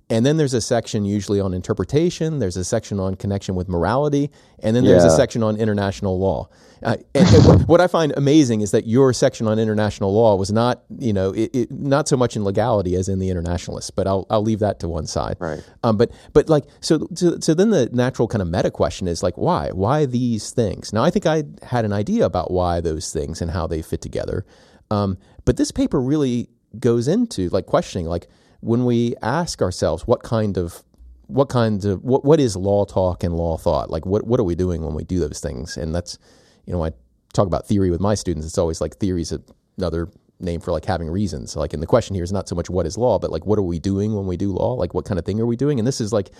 And then there's a section usually on interpretation. There's a section on connection with morality, and then yeah. there's a section on international law. Uh, and, and what, what I find amazing is that your section on international law was not, you know, it, it, not so much in Legality as in The Internationalists. But I'll I'll leave that to one side. Right. Um. But but like so so, so then the natural kind of meta question is like why why these things? Now I think I had an idea about why those things and how they fit together. Um. But this paper really goes into like questioning like. When we ask ourselves what kind of what kinds of what what is law talk and law thought, like what what are we doing when we do those things? And that's, you know, I talk about theory with my students. It's always like theory's another name for like having reasons. Like, and the question here is not so much what is law, but like, what are we doing when we do law? Like, what kind of thing are we doing? And this is like,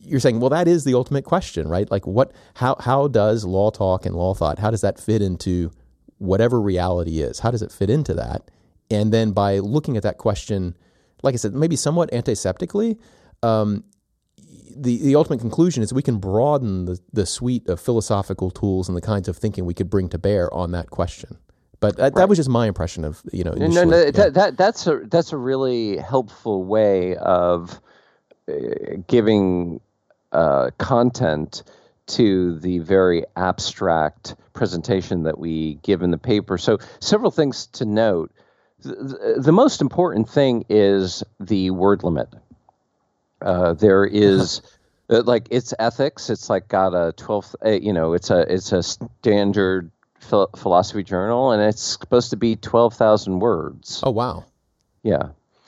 you're saying, well, that is the ultimate question, right? Like, what, how, how does law talk and law thought, how does that fit into whatever reality is? How does it fit into that? And then by looking at that question, like I said, maybe somewhat antiseptically, um, the, the ultimate conclusion is we can broaden the, the suite of philosophical tools and the kinds of thinking we could bring to bear on that question. But that, right. that was just my impression of, you know, initially. No, no, no, yeah. that, that, that's a, that's a really helpful way of uh, giving uh, content to the very abstract presentation that we give in the paper. So several things to note. The, the most important thing is the word limit. Uh, there is, uh, like, it's ethics. It's like got a twelfth, uh, you know, it's a it's a standard ph- philosophy journal, and it's supposed to be twelve thousand words. Oh wow! Yeah.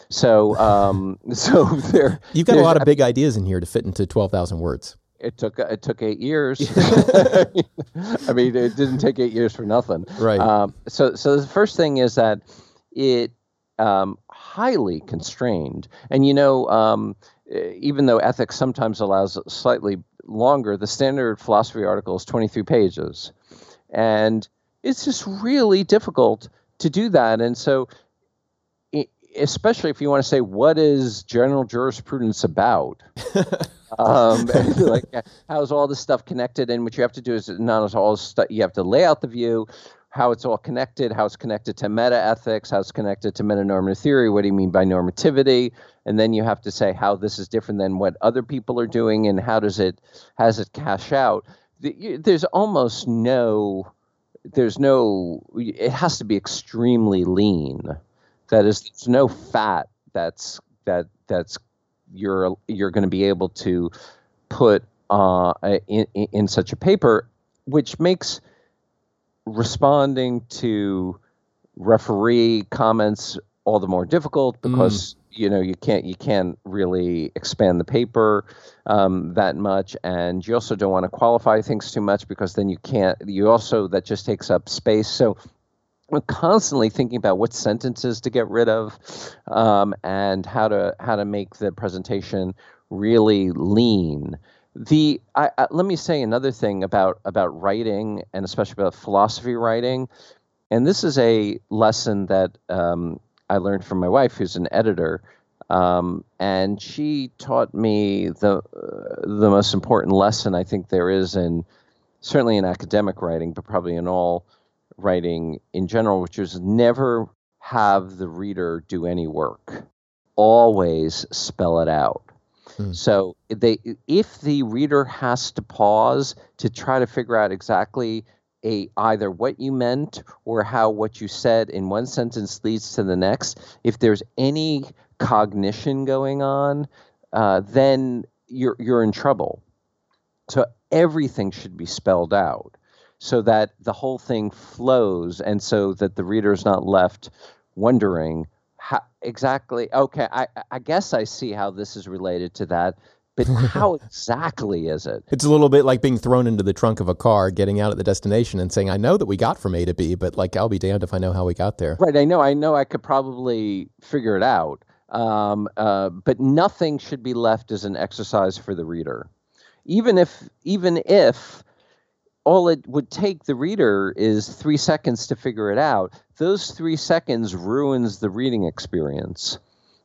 So, um, so there. You've got a lot of big ideas in here to fit into twelve thousand words. It took it took eight years. I mean, it didn't take eight years for nothing. Right. Um, so, so the first thing is that it um, highly constrained, and you know. Um, Even though ethics sometimes allows slightly longer, the standard philosophy article is twenty-three pages. And it's just really difficult to do that. And so, especially if you want to say, what is general jurisprudence about? um, like, how's all this stuff connected? And what you have to do is not all stu- you have to lay out the view, how it's all connected, how it's connected to meta-ethics, how it's connected to meta-normative theory, what do you mean by normativity, and then you have to say how this is different than what other people are doing and how does it, how does it cash out. There's almost no, there's no, it has to be extremely lean. That is, there's no fat that's, that that's, you're, you're going to be able to put uh, in, in such a paper, which makes responding to referee comments all the more difficult because mm. you know you can't you can't really expand the paper um, that much, and you also don't want to qualify things too much because then you can't. You also that just takes up space. So we're constantly thinking about what sentences to get rid of um, and how to how to make the presentation really lean. The I, I, let me say another thing about, about writing and especially about philosophy writing, and this is a lesson that um, I learned from my wife, who's an editor, um, and she taught me the uh, the most important lesson I think there is in certainly in academic writing, but probably in all writing in general, which is never have the reader do any work. Always spell it out. So they, if the reader has to pause to try to figure out exactly a either what you meant or how what you said in one sentence leads to the next, if there's any cognition going on, uh, then you're you're in trouble. So everything should be spelled out so that the whole thing flows, and so that the reader is not left wondering. How, exactly. Okay, I, I guess I see how this is related to that, but how exactly is it? It's a little bit like being thrown into the trunk of a car, getting out at the destination and saying, I know that we got from A to B, but like, I'll be damned if I know how we got there. Right, I know. I know I could probably figure it out, um, uh, but nothing should be left as an exercise for the reader. Even if, even if all it would take the reader is three seconds to figure it out, those three seconds ruins the reading experience,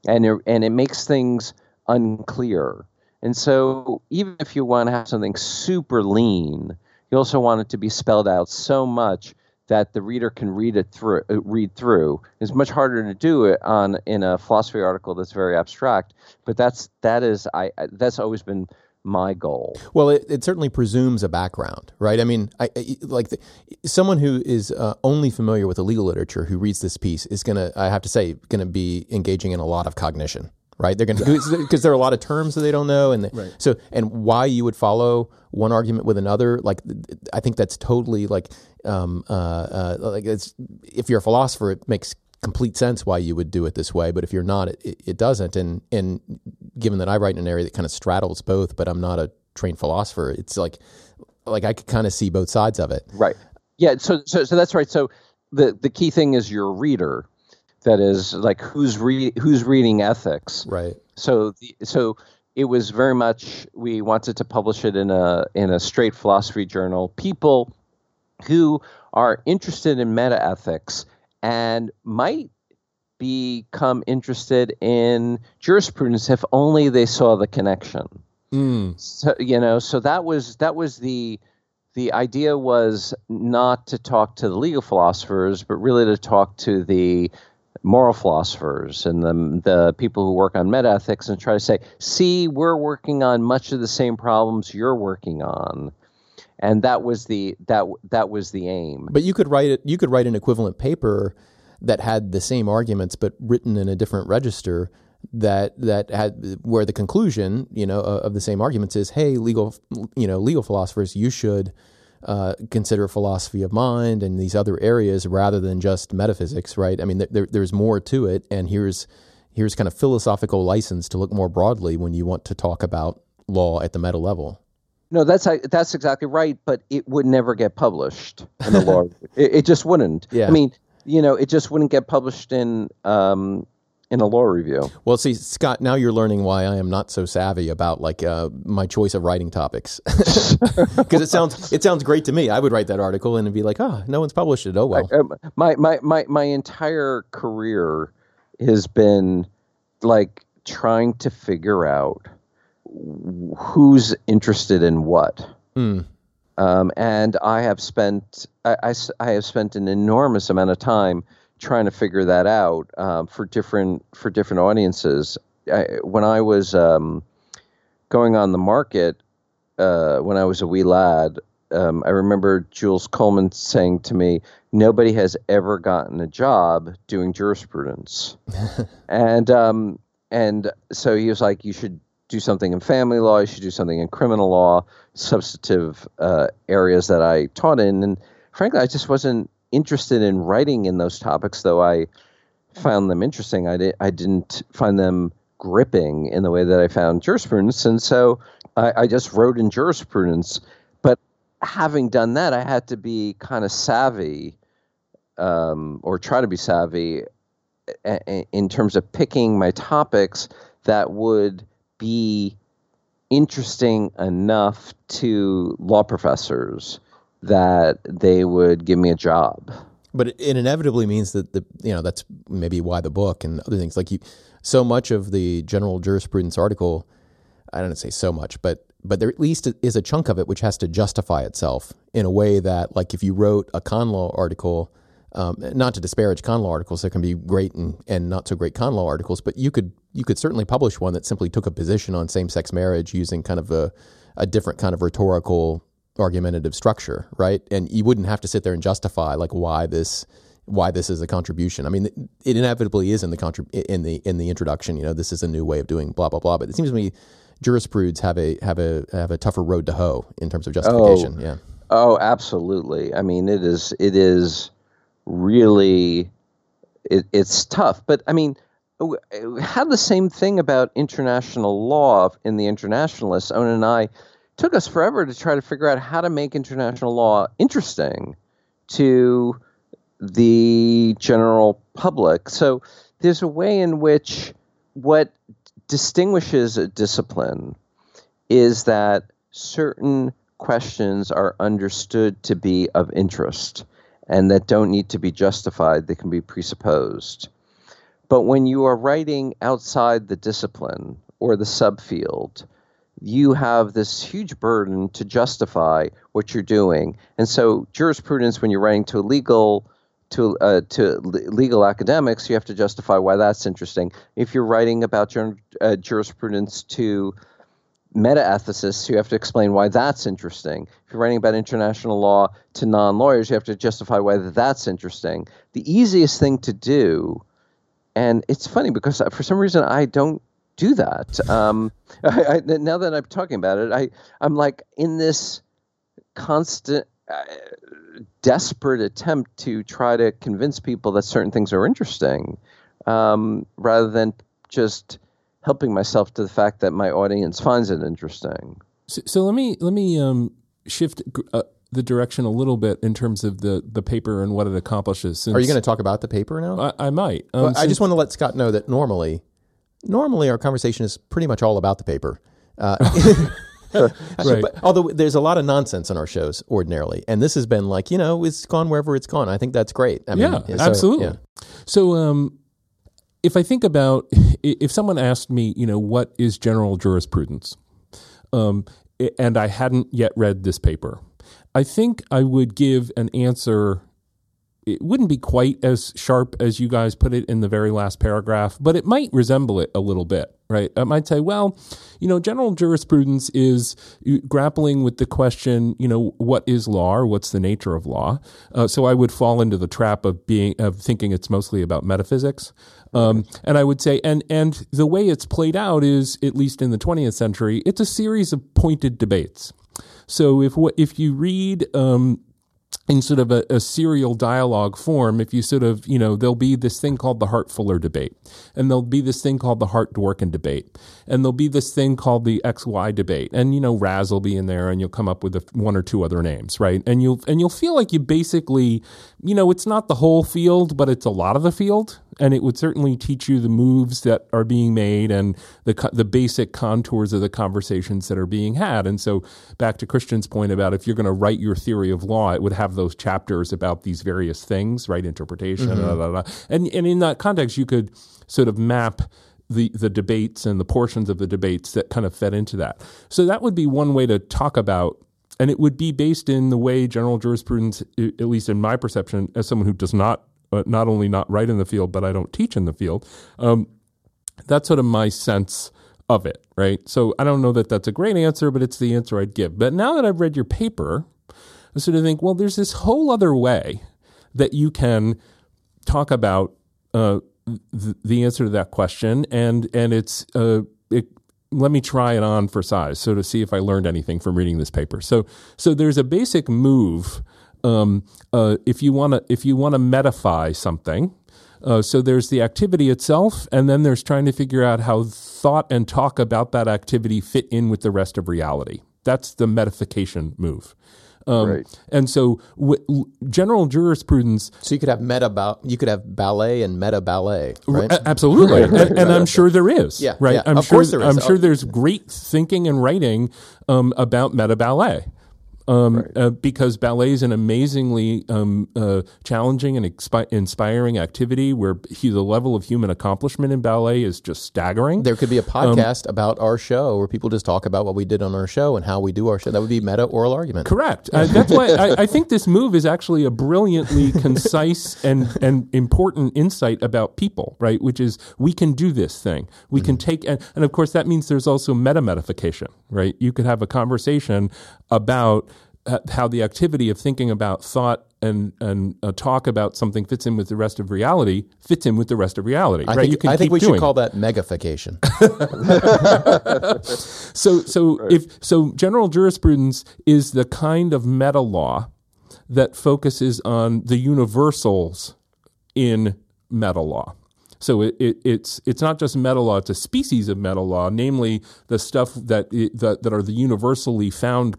and it, and it makes things unclear. And so even if you want to have something super lean, you also want it to be spelled out so much that the reader can read it through. Read through. It's much harder to do it on in a philosophy article that's very abstract. But that's that is I that's always been my goal. Well, it, it certainly presumes a background, right? I mean, I, I like the, someone who is uh, only familiar with the legal literature who reads this piece is going to, I have to say, going to be engaging in a lot of cognition, right? They're going to, because there are a lot of terms that they don't know. And the, right. so, and why you would follow one argument with another, like, I think that's totally like, um, uh, uh, like it's, if you're a philosopher, it makes complete sense why you would do it this way, but if you're not, it, it doesn't. And and given that I write in an area that kind of straddles both, but I'm not a trained philosopher, it's like like I could kind of see both sides of it. Right. Yeah. So so so that's right. So the the key thing is your reader. that is like who's re- who's reading ethics. Right. So the, so it was very much we wanted to publish it in a in a straight philosophy journal. People who are interested in metaethics and might become interested in jurisprudence if only they saw the connection. Mm. So, you know, so that was that was the the idea was not to talk to the legal philosophers, but really to talk to the moral philosophers and the the people who work on metaethics and try to say, see, we're working on much of the same problems you're working on. And that was the that that was the aim. But you could write it. You could write an equivalent paper that had the same arguments, but written in a different register. That that had where the conclusion, you know, uh, of the same arguments is, hey, legal, you know, legal philosophers, you should uh, consider philosophy of mind and these other areas rather than just metaphysics, right? I mean, th- there, there's more to it, and here's here's kind of philosophical license to look more broadly when you want to talk about law at the meta level. No, that's that's exactly right, but it would never get published in the law. It, it just wouldn't. Yeah. I mean, you know, it just wouldn't get published in um, in a law review. Well, see, Scott, now you're learning why I am not so savvy about like uh, my choice of writing topics, because it sounds it sounds great to me. I would write that article and it'd be like, ah, oh, no one's published it. Oh well. I, my my my my entire career has been like trying to figure out who's interested in what. Mm. Um, and I have spent, I, I, I have spent an enormous amount of time trying to figure that out, um, for different, for different audiences. I, when I was, um, going on the market, uh, when I was a wee lad, um, I remember Jules Coleman saying to me, nobody has ever gotten a job doing jurisprudence. and, um, and so he was like, you should do something in family law, you should do something in criminal law, substantive uh, areas that I taught in. And frankly, I just wasn't interested in writing in those topics, though I found them interesting. I, di- I didn't find them gripping in the way that I found jurisprudence. And so I, I just wrote in jurisprudence. But having done that, I had to be kind of savvy um, or try to be savvy a- a- in terms of picking my topics that would be interesting enough to law professors that they would give me a job. But it inevitably means that the you know that's maybe why the book and other things like you. So much of the general jurisprudence article, I don't say so much, but but there at least is a chunk of it which has to justify itself in a way that, like, if you wrote a con law article. Um, not to disparage con law articles, there can be great and, and not so great con law articles, but you could you could certainly publish one that simply took a position on same-sex marriage using kind of a, a different kind of rhetorical argumentative structure, right? And you wouldn't have to sit there and justify like why this why this is a contribution. I mean, it inevitably is in the contrib- in the in the introduction. You know, this is a new way of doing blah blah blah. But it seems to me jurisprudence have a have a have a tougher road to hoe in terms of justification. Oh, yeah. Oh, absolutely. I mean, it is it is. Really, it, it's tough. But I mean, we had the same thing about international law in The Internationalists. Ona and I, took us forever to try to figure out how to make international law interesting to the general public. So there's a way in which what distinguishes a discipline is that certain questions are understood to be of interest and that don't need to be justified, they can be presupposed. But when you are writing outside the discipline or the subfield, you have this huge burden to justify what you're doing. And so jurisprudence, when you're writing to legal to uh, to legal academics, you have to justify why that's interesting. If you're writing about jur- uh, jurisprudence to metaethicists, you have to explain why that's interesting. If you're writing about international law to non-lawyers, you have to justify why that's interesting. The easiest thing to do, and it's funny because for some reason I don't do that. Um, I, I, now that I'm talking about it, I, I'm like in this constant, uh, desperate attempt to try to convince people that certain things are interesting, um, rather than just helping myself to the fact that my audience finds it interesting. So, so let me let me um, shift uh, the direction a little bit in terms of the, the paper and what it accomplishes. Since Are you going to talk about the paper now? I, I might. Um, well, I just want to let Scott know that normally, normally our conversation is pretty much all about the paper. Uh, actually, right. But, although there's a lot of nonsense on our shows ordinarily, and this has been like, you know, it's gone wherever it's gone. I think that's great. I mean, yeah, so, absolutely. Yeah. So um, if I think about, if someone asked me, you know, what is general jurisprudence? Um, and I hadn't yet read this paper, I think I would give an answer. It wouldn't be quite as sharp as you guys put it in the very last paragraph, but it might resemble it a little bit, right? I might say, well, you know, general jurisprudence is grappling with the question, you know, what is law or what's the nature of law? Uh, so I would fall into the trap of being of thinking it's mostly about metaphysics. Um, and I would say, and and the way it's played out is, at least in the twentieth century, it's a series of pointed debates. So if if you read um, in sort of a, a serial dialogue form, if you sort of, you know, there'll be this thing called the Hart-Fuller debate, and there'll be this thing called the Hart-Dworkin debate, and there'll be this thing called the X Y debate, and, you know, Raz will be in there, and you'll come up with a, one or two other names, right? And you'll and you'll feel like you basically, you know, it's not the whole field, but it's a lot of the field. And it would certainly teach you the moves that are being made and the the basic contours of the conversations that are being had. And so back to Christian's point about if you're going to write your theory of law, it would have those chapters about these various things, right? Interpretation, mm-hmm. blah, blah, blah. And, and in that context, you could sort of map the, the debates and the portions of the debates that kind of fed into that. So that would be one way to talk about. And it would be based in the way general jurisprudence, at least in my perception, as someone who does not Uh, not only not right in the field, but I don't teach in the field. Um, that's sort of my sense of it, right? So I don't know that that's a great answer, but it's the answer I'd give. But now that I've read your paper, I sort of think, well, there's this whole other way that you can talk about uh, th- the answer to that question, and and it's uh, it, let me try it on for size, so to see if I learned anything from reading this paper. So so there's a basic move. Um, uh, if you want to, if you want to metafy something, uh, so there's the activity itself, and then there's trying to figure out how thought and talk about that activity fit in with the rest of reality. That's the metification move. Um, right. And so, w- general jurisprudence. So you could have meta, ba- you could have ballet and meta ballet, right? A- absolutely, right, right, and, and right, I'm sure it. There is. Yeah, right. Yeah, I'm of sure, course there is. I'm sure there's great thinking and writing um, about meta ballet. Um, right. uh, because ballet is an amazingly um, uh, challenging and expi- inspiring activity where he, the level of human accomplishment in ballet is just staggering. There could be a podcast um, about our show where people just talk about what we did on our show and how we do our show. That would be meta-oral argument. Correct. Uh, that's why I, I think this move is actually a brilliantly concise and, and important insight about people, right? Which is we can do this thing. We mm-hmm. can take – and of course that means there's also meta-metification, right? You could have a conversation about – how the activity of thinking about thought and and uh, talk about something fits in with the rest of reality fits in with the rest of reality. I right? think, you can I think we should it. call that megafication. so so right. if so, general jurisprudence is the kind of meta law that focuses on the universals in meta law. So it, it, it's it's not just meta law; it's a species of meta law, namely the stuff that it, that that are the universally found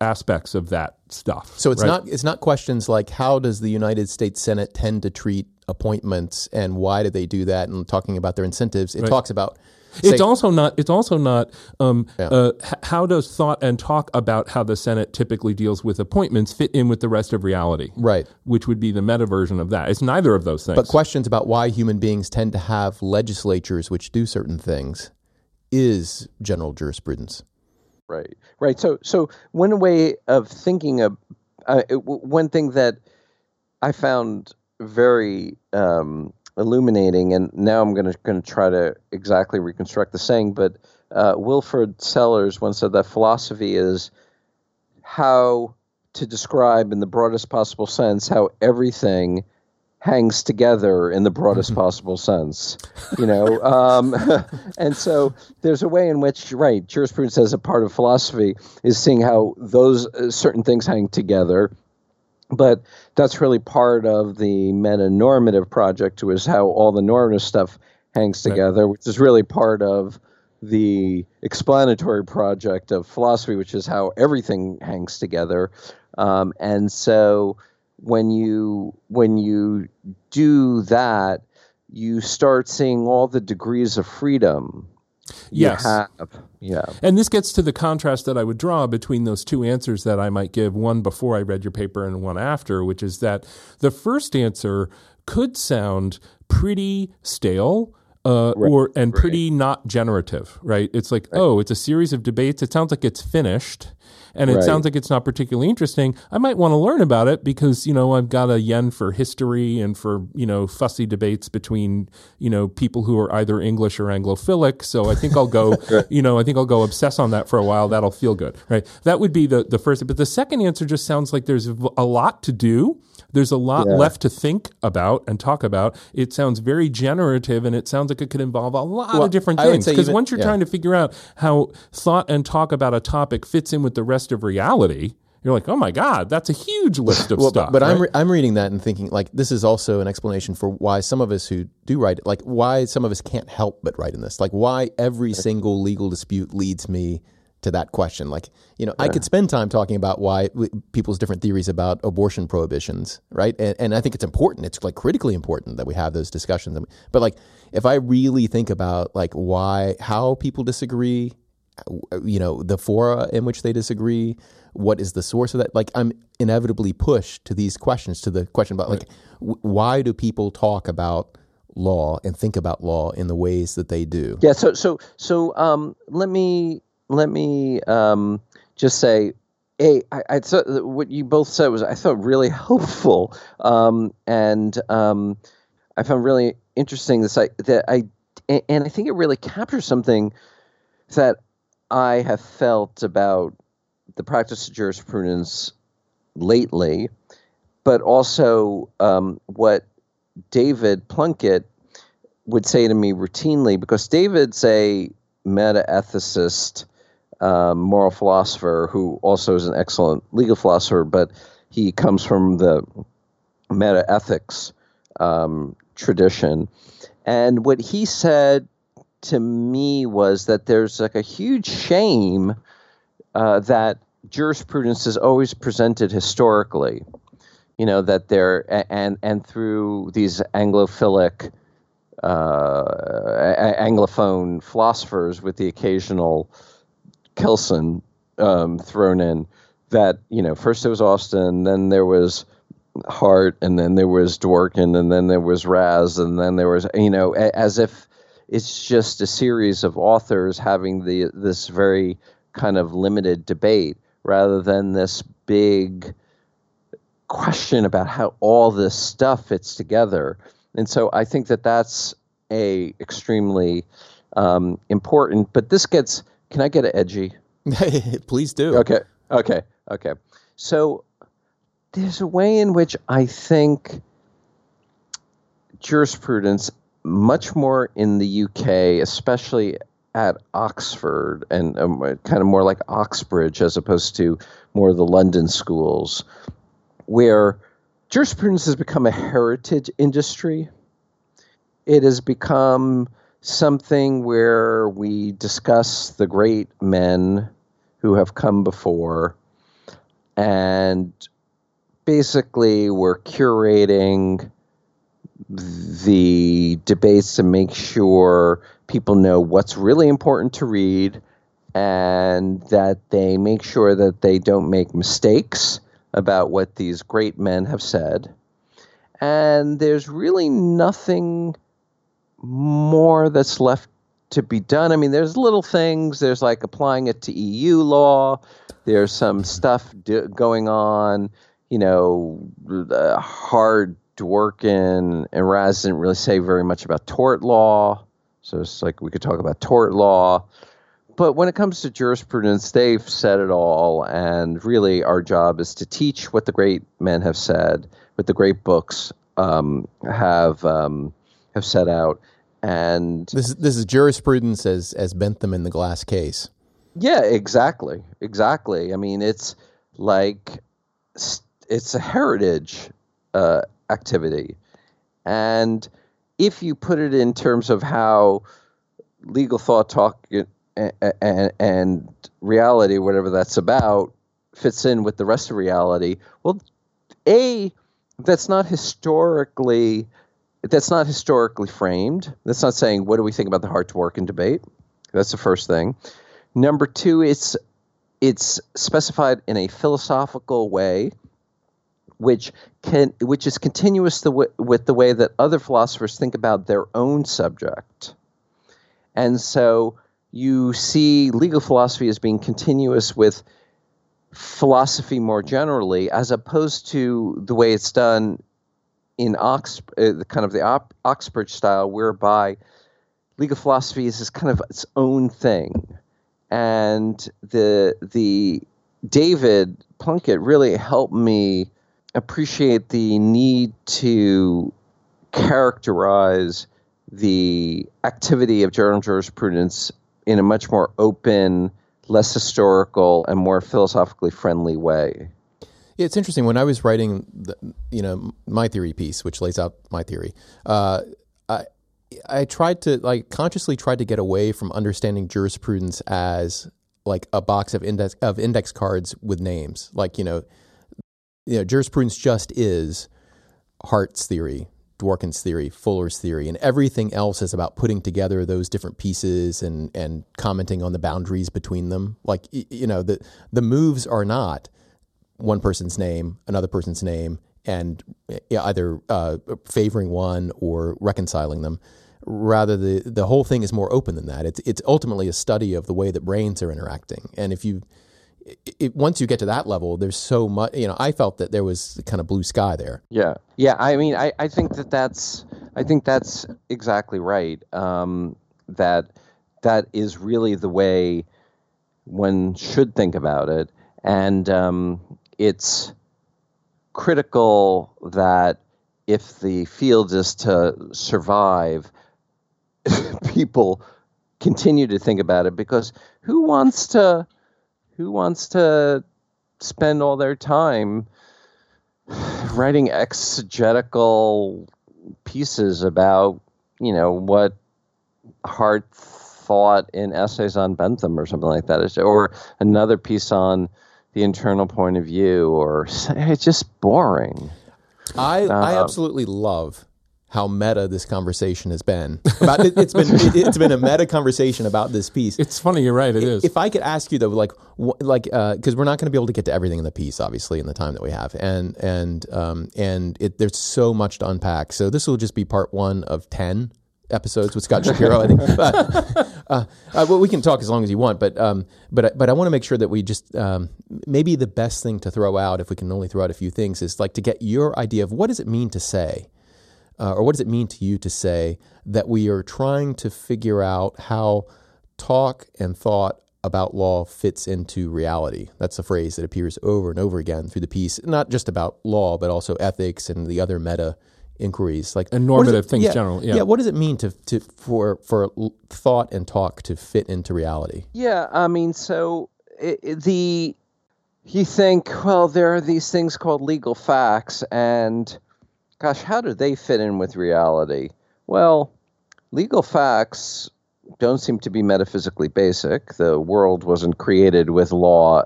aspects of that stuff. So it's right? not it's not questions like how does the United States Senate tend to treat appointments and why do they do that and talking about their incentives. It right. talks about say, it's also not it's also not um, yeah. uh, h- how does thought and talk about how the Senate typically deals with appointments fit in with the rest of reality. Right. Which would be the meta version of that. It's neither of those things. But questions about why human beings tend to have legislatures which do certain things is general jurisprudence. Right, right. So, so one way of thinking of uh, one thing that I found very um, illuminating, and now I'm going to going to try to exactly reconstruct the saying. But uh, Wilfrid Sellars once said that philosophy is how to describe, in the broadest possible sense, how everything hangs together in the broadest possible sense, you know. Um, and so there's a way in which, right, jurisprudence as a part of philosophy is seeing how those uh, certain things hang together. But that's really part of the meta-normative project, is how all the normative stuff hangs together, right. Which is really part of the explanatory project of philosophy, which is how everything hangs together. Um, and so when you when you do that, you start seeing all the degrees of freedom. Yes. Have, yeah. And this gets to the contrast that I would draw between those two answers that I might give, one before I read your paper and one after, which is that the first answer could sound pretty stale. Uh, right, or and right. pretty not generative, right? It's like, right. oh, it's a series of debates. It sounds like it's finished, and it right. sounds like it's not particularly interesting. I might want to learn about it because, you know, I've got a yen for history and for, you know, fussy debates between, you know, people who are either English or Anglophilic. So I think I'll go, right. you know, I think I'll go obsess on that for a while. That'll feel good, right? That would be the, the first. But the second answer just sounds like there's a lot to do. There's a lot yeah. left to think about and talk about. It sounds very generative, and it sounds like it could involve a lot well, of different things. Because once you're yeah. trying to figure out how thought and talk about a topic fits in with the rest of reality, you're like, oh my God, that's a huge list of well, stuff. But right? I'm re- I'm reading that and thinking, like, this is also an explanation for why some of us who do write, like, why some of us can't help but write in this. Like, why every single legal dispute leads me to that question. Like, you know, yeah. I could spend time talking about why w- people's different theories about abortion prohibitions, right? And, and I think it's important. It's like critically important that we have those discussions. But like, if I really think about like why, how people disagree, you know, the fora in which they disagree, what is the source of that? Like, I'm inevitably pushed to these questions, to the question about right. like, w- why do people talk about law and think about law in the ways that they do? Yeah. So, so, so, um, let me, Let me um, just say, hey, I, I thought what you both said was, I thought, really helpful, um, and um, I found really interesting this I, that I, and I think it really captures something that I have felt about the practice of jurisprudence lately, but also um, what David Plunkett would say to me routinely, because David's a meta-ethicist. Um, moral philosopher who also is an excellent legal philosopher, but he comes from the meta-ethics um, tradition. And what he said to me was that there's like a huge shame uh, that jurisprudence is always presented historically, you know, that there and and through these Anglophilic, uh, Anglophone philosophers with the occasional Kelson um, thrown in, that, you know, first there was Austin, then there was Hart, and then there was Dworkin, and then there was Raz, and then there was, you know, a, as if it's just a series of authors having the this very kind of limited debate rather than this big question about how all this stuff fits together. And so I think that that's a extremely um, important, but this gets... Can I get it edgy? Please do. Okay, okay, okay. So there's a way in which I think jurisprudence, much more in the U K, especially at Oxford, and um, kind of more like Oxbridge as opposed to more of the London schools, where jurisprudence has become a heritage industry. It has become something where we discuss the great men who have come before, and basically we're curating the debates to make sure people know what's really important to read, and that they make sure that they don't make mistakes about what these great men have said. And there's really nothing more that's left to be done. I mean, there's little things. There's like applying it to E U law. There's some stuff do- going on, you know, uh, hard Dworkin and Raz didn't really say very much about tort law. So it's like we could talk about tort law. But when it comes to jurisprudence, they've said it all. And really our job is to teach what the great men have said, what the great books um, have um have set out. And this is, this is jurisprudence as as Bentham in the glass case. Yeah, exactly, exactly. I mean, it's like it's a heritage uh, activity, and if you put it in terms of how legal thought, talk, and, and, and reality, whatever that's about, fits in with the rest of reality. Well, A, that's not historically that's not historically framed. That's not saying, what do we think about the Hart-Dworkin debate? That's the first thing. Number two, it's it's specified in a philosophical way, which can which is continuous the w- with the way that other philosophers think about their own subject. And so you see legal philosophy as being continuous with philosophy more generally, as opposed to the way it's done in Ox, uh, kind of the op, Oxbridge style, whereby legal philosophy is this kind of its own thing. And the the David Plunkett really helped me appreciate the need to characterize the activity of journal jurisprudence in a much more open, less historical, and more philosophically friendly way. It's interesting. When I was writing, the, you know, my theory piece, which lays out my theory, uh, I I tried to like consciously tried to get away from understanding jurisprudence as like a box of index of index cards with names. Like, you know, you know, jurisprudence just is Hart's theory, Dworkin's theory, Fuller's theory, and everything else is about putting together those different pieces and, and commenting on the boundaries between them. Like, you know, the the moves are not one person's name, another person's name, and either uh, favoring one or reconciling them. Rather, the the whole thing is more open than that. It's it's ultimately a study of the way that brains are interacting. And if you It, once you get to that level, there's so much, you know, I felt that there was kind of blue sky there. Yeah. Yeah. I mean, I, I think that that's, I think that's exactly right. Um, that, that is really the way one should think about it. And um, it's critical that if the field is to survive, people continue to think about it, because who wants to, Who wants to spend all their time writing exegetical pieces about, you know, what Hart thought in Essays on Bentham or something like that, or another piece on the internal point of view, or it's just boring. I um, I absolutely love how meta this conversation has been. About it, it's been it, it's been a meta conversation about this piece. It's funny, you're right. It if, is. If I could ask you though, like wh- like because uh, we're not going to be able to get to everything in the piece, obviously, in the time that we have, and and um and it, there's so much to unpack. So this will just be part one of ten episodes with Scott Shapiro, I think. But, uh, uh, well, we can talk as long as you want, but um but but I want to make sure that we just um maybe the best thing to throw out, if we can only throw out a few things, is like to get your idea of what does it mean to say. Uh, or what does it mean to you to say that we are trying to figure out how talk and thought about law fits into reality? That's a phrase that appears over and over again through the piece, not just about law, but also ethics and the other meta inquiries, like and normative it, things yeah, generally. Yeah. yeah, what does it mean to to for for thought and talk to fit into reality? Yeah, I mean, so it, it, the you think, well, there are these things called legal facts, and gosh, how do they fit in with reality? Well, legal facts don't seem to be metaphysically basic. The world wasn't created with law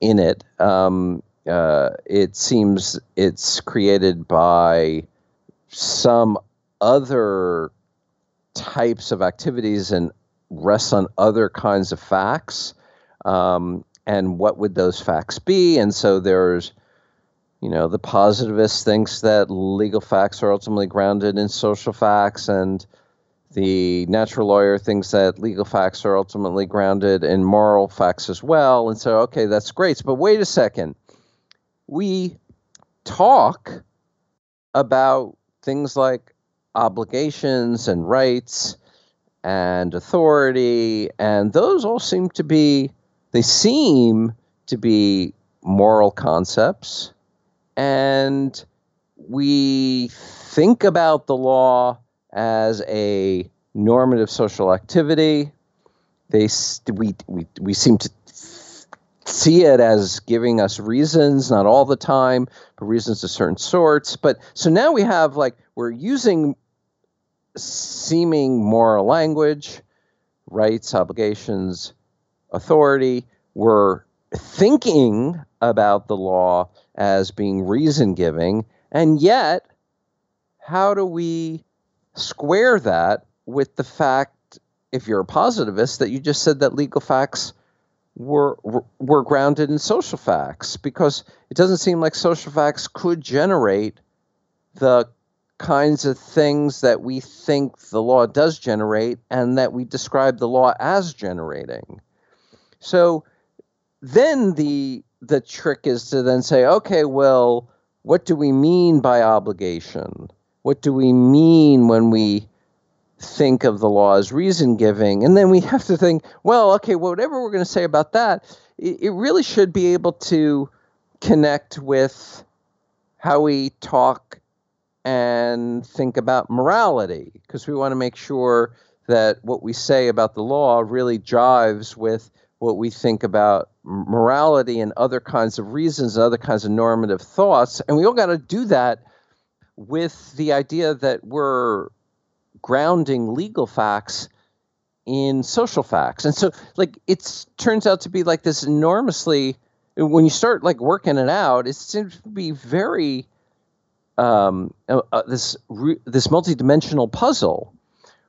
in it. Um, uh, it seems it's created by some other types of activities and rests on other kinds of facts. Um, and what would those facts be? And so there's You know, the positivist thinks that legal facts are ultimately grounded in social facts, and the natural lawyer thinks that legal facts are ultimately grounded in moral facts as well. And so, okay, that's great. But wait a second. We talk about things like obligations and rights and authority, and those all seem to be, they seem to be moral concepts. And we think about the law as a normative social activity. They we we we seem to see it as giving us reasons, not all the time, but reasons of certain sorts. But so now we have like we're using seeming moral language, rights, obligations, authority. We're thinking about the law as being reason-giving, and yet how do we square that with the fact, if you're a positivist, that you just said that legal facts were were grounded in social facts? Because it doesn't seem like social facts could generate the kinds of things that we think the law does generate and that we describe the law as generating. So then the the trick is to then say, okay, well, what do we mean by obligation? What do we mean when we think of the law as reason-giving? And then we have to think, well, okay, whatever we're going to say about that, it, it really should be able to connect with how we talk and think about morality, because we want to make sure that what we say about the law really jives with what we think about morality and other kinds of reasons and other kinds of normative thoughts. And we all got to do that with the idea that we're grounding legal facts in social facts. And so, like, it turns out to be like this enormously, when you start, like, working it out, it seems to be very, um, uh, this, re- this multidimensional puzzle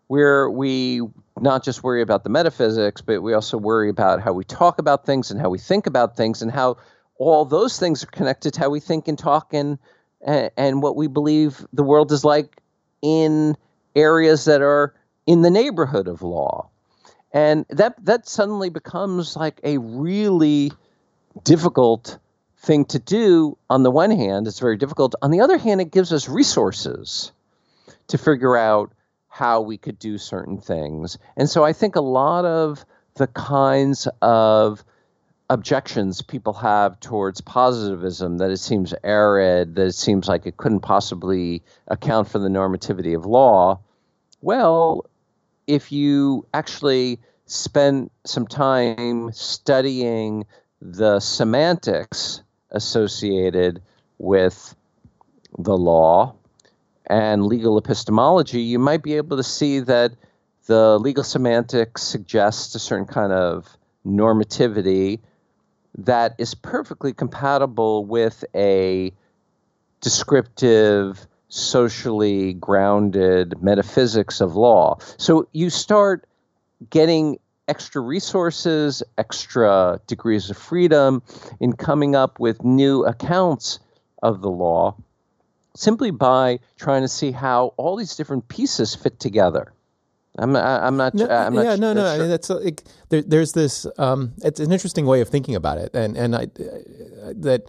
where we not just worry about the metaphysics, but we also worry about how we talk about things and how we think about things and how all those things are connected to how we think and talk and and, and what we believe the world is like in areas that are in the neighborhood of law. And that that suddenly becomes like a really difficult thing to do. On the one hand, it's very difficult. On the other hand, it gives us resources to figure out how we could do certain things. And so I think a lot of the kinds of objections people have towards positivism, that it seems arid, that it seems like it couldn't possibly account for the normativity of law. Well, if you actually spend some time studying the semantics associated with the law and legal epistemology, you might be able to see that the legal semantics suggests a certain kind of normativity that is perfectly compatible with a descriptive, socially grounded metaphysics of law. So you start getting extra resources, extra degrees of freedom in coming up with new accounts of the law, simply by trying to see how all these different pieces fit together. I'm not, I'm not, no, I'm not yeah, no, no. Sure. I mean, that's like, there, there's this, um, it's an interesting way of thinking about it. And, and I, that,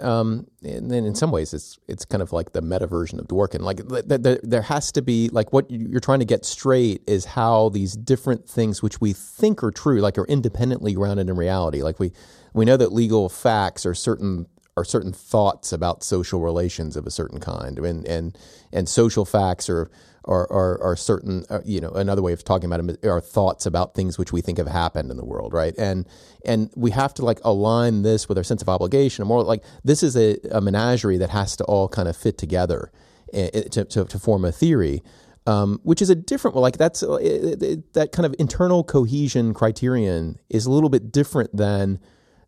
um, and then in some ways it's, it's kind of like the meta version of Dworkin. Like there, there, there has to be, like, what you're trying to get straight is how these different things, which we think are true, like, are independently grounded in reality. Like we, we know that legal facts are certain are certain thoughts about social relations of a certain kind, and and and social facts are are are, are certain. Uh, you know, another way of talking about them are thoughts about things which we think have happened in the world, right? And and we have to, like, align this with our sense of obligation, and more like this is a, a menagerie that has to all kind of fit together to to, to form a theory, um, which is a different. Like that's it, it, that kind of internal cohesion criterion is a little bit different than.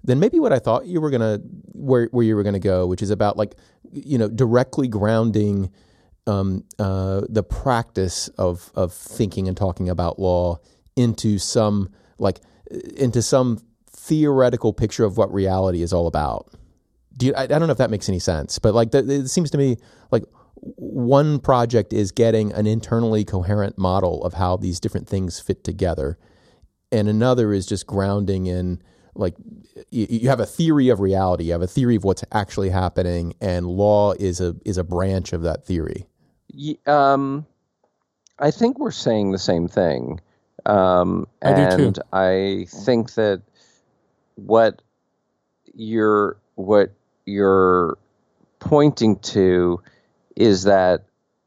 Then maybe what I thought you were gonna where where you were gonna go, which is about, like, you know, directly grounding um, uh, the practice of of thinking and talking about law into some like into some theoretical picture of what reality is all about. Do you, I, I don't know if that makes any sense, but like the, it seems to me like one project is getting an internally coherent model of how these different things fit together, and another is just grounding in. Like you have a theory of reality, you have a theory of what's actually happening, and law is a is a branch of that theory. Um, I think we're saying the same thing. Um, I and do too. I think that what you're what you're pointing to is that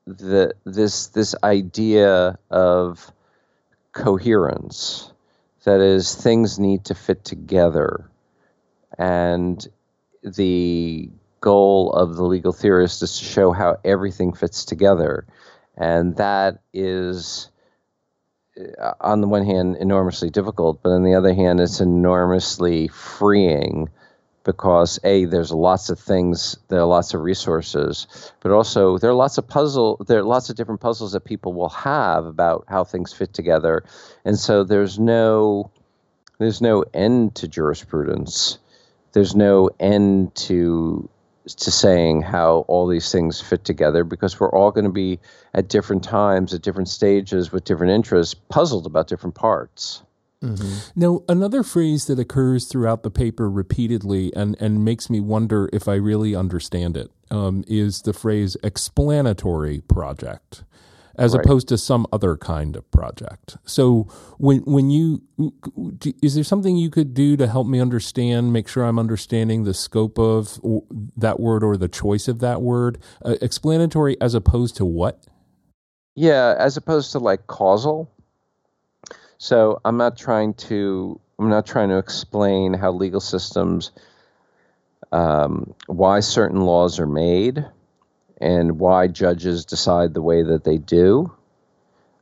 the this this idea of coherence. That is, things need to fit together. And the goal of the legal theorist is to show how everything fits together. And that is on the one hand, enormously difficult, but on the other hand, it's enormously freeing because, A, there's lots of things, there are lots of resources, but also there are lots of puzzle, there are lots of different puzzles that people will have about how things fit together. And so there's no, there's no end to jurisprudence. There's no end to to saying how all these things fit together, because we're all going to be at different times, at different stages, with different interests, puzzled about different parts. Mm-hmm. Now, another phrase that occurs throughout the paper repeatedly and, and makes me wonder if I really understand it um, is the phrase explanatory project, as right. opposed to some other kind of project. So when when you, is there something you could do to help me understand, make sure I'm understanding the scope of that word or the choice of that word? Uh, explanatory as opposed to what? Yeah, as opposed to like causal. So I'm not trying to I'm not trying to explain how legal systems, um, why certain laws are made, and why judges decide the way that they do.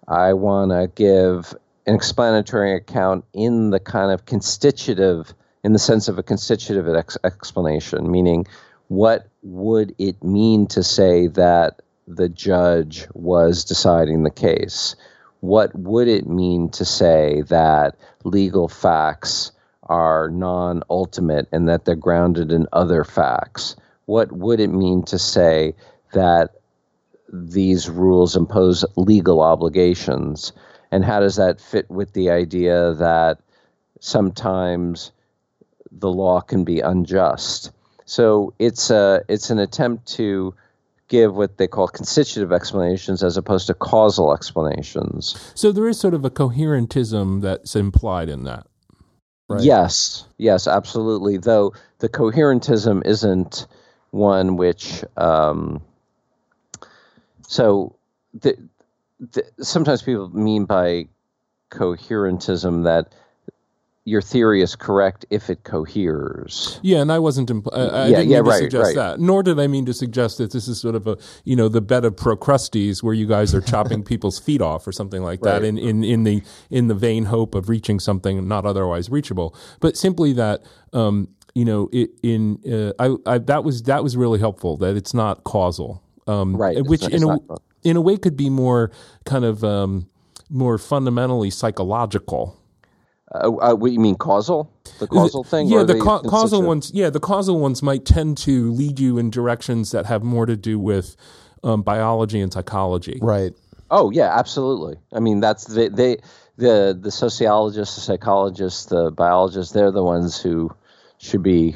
I want to give an explanatory account in the kind of constitutive, in the sense of a constitutive ex- explanation, meaning what would it mean to say that the judge was deciding the case? What would it mean to say that legal facts are non-ultimate and that they're grounded in other facts? What would it mean to say that these rules impose legal obligations? And how does that fit with the idea that sometimes the law can be unjust? So it's a, it's an attempt to give what they call constitutive explanations as opposed to causal explanations. So there is sort of a coherentism that's implied in that, right? Yes, yes, absolutely. Though the coherentism isn't one which, um, so the, the, sometimes people mean by coherentism that your theory is correct if it coheres. Yeah, and I wasn't, imp- I, I yeah, didn't yeah, mean to right, suggest right. that, nor did I mean to suggest that this is sort of a, you know, the bed of Procrustes where you guys are chopping people's feet off or something like that right. in, in, in the in the vain hope of reaching something not otherwise reachable, but simply that, um, you know, it, in uh, I, I that was that was really helpful, that it's not causal, um, right? Which not, in a not. in a way could be more kind of um, more fundamentally psychological. Uh, uh, what you mean, causal? The causal thing? Yeah, the ca- causal ones. Yeah, the causal ones might tend to lead you in directions that have more to do with um, biology and psychology. Right. Oh yeah, absolutely. I mean, that's they, they the the sociologists, the psychologists, the biologists. They're the ones who should be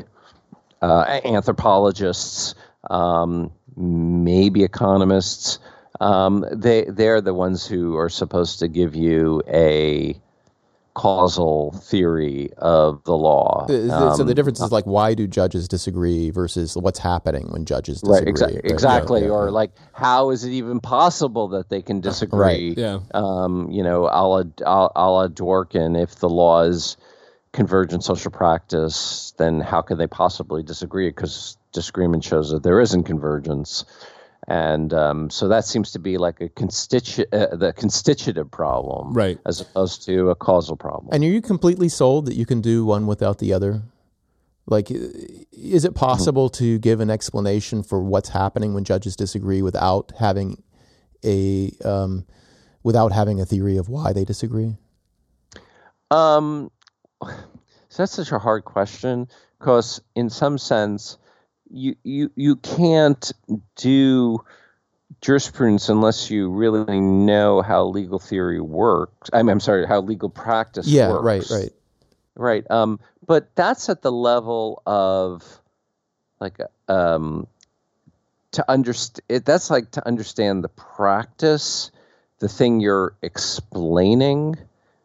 uh, anthropologists, um, maybe economists. Um, they they're the ones who are supposed to give you a causal theory of the law. Um, so the difference is like, why do judges disagree versus what's happening when judges disagree? Right, exa- right? Exactly. Yeah, yeah, or yeah. like, how is it even possible that they can disagree? Right. Yeah. Um, you know, a la, a la Dworkin, if the law is convergent social practice, then how can they possibly disagree? Because disagreement shows that there isn't convergence. And um, so that seems to be like a constitu- uh, the constitutive problem, right, as opposed to a causal problem. And are you completely sold that you can do one without the other? Like, is it possible mm-hmm. to give an explanation for what's happening when judges disagree without having a um, without having a theory of why they disagree? Um, so that's such a hard question, because in some sense, You, you you can't do jurisprudence unless you really know how legal theory works. I mean, I'm sorry, how legal practice yeah, works. Yeah, right, right. Right. Um, but that's at the level of, like, um, to understand, that's like to understand the practice, the thing you're explaining.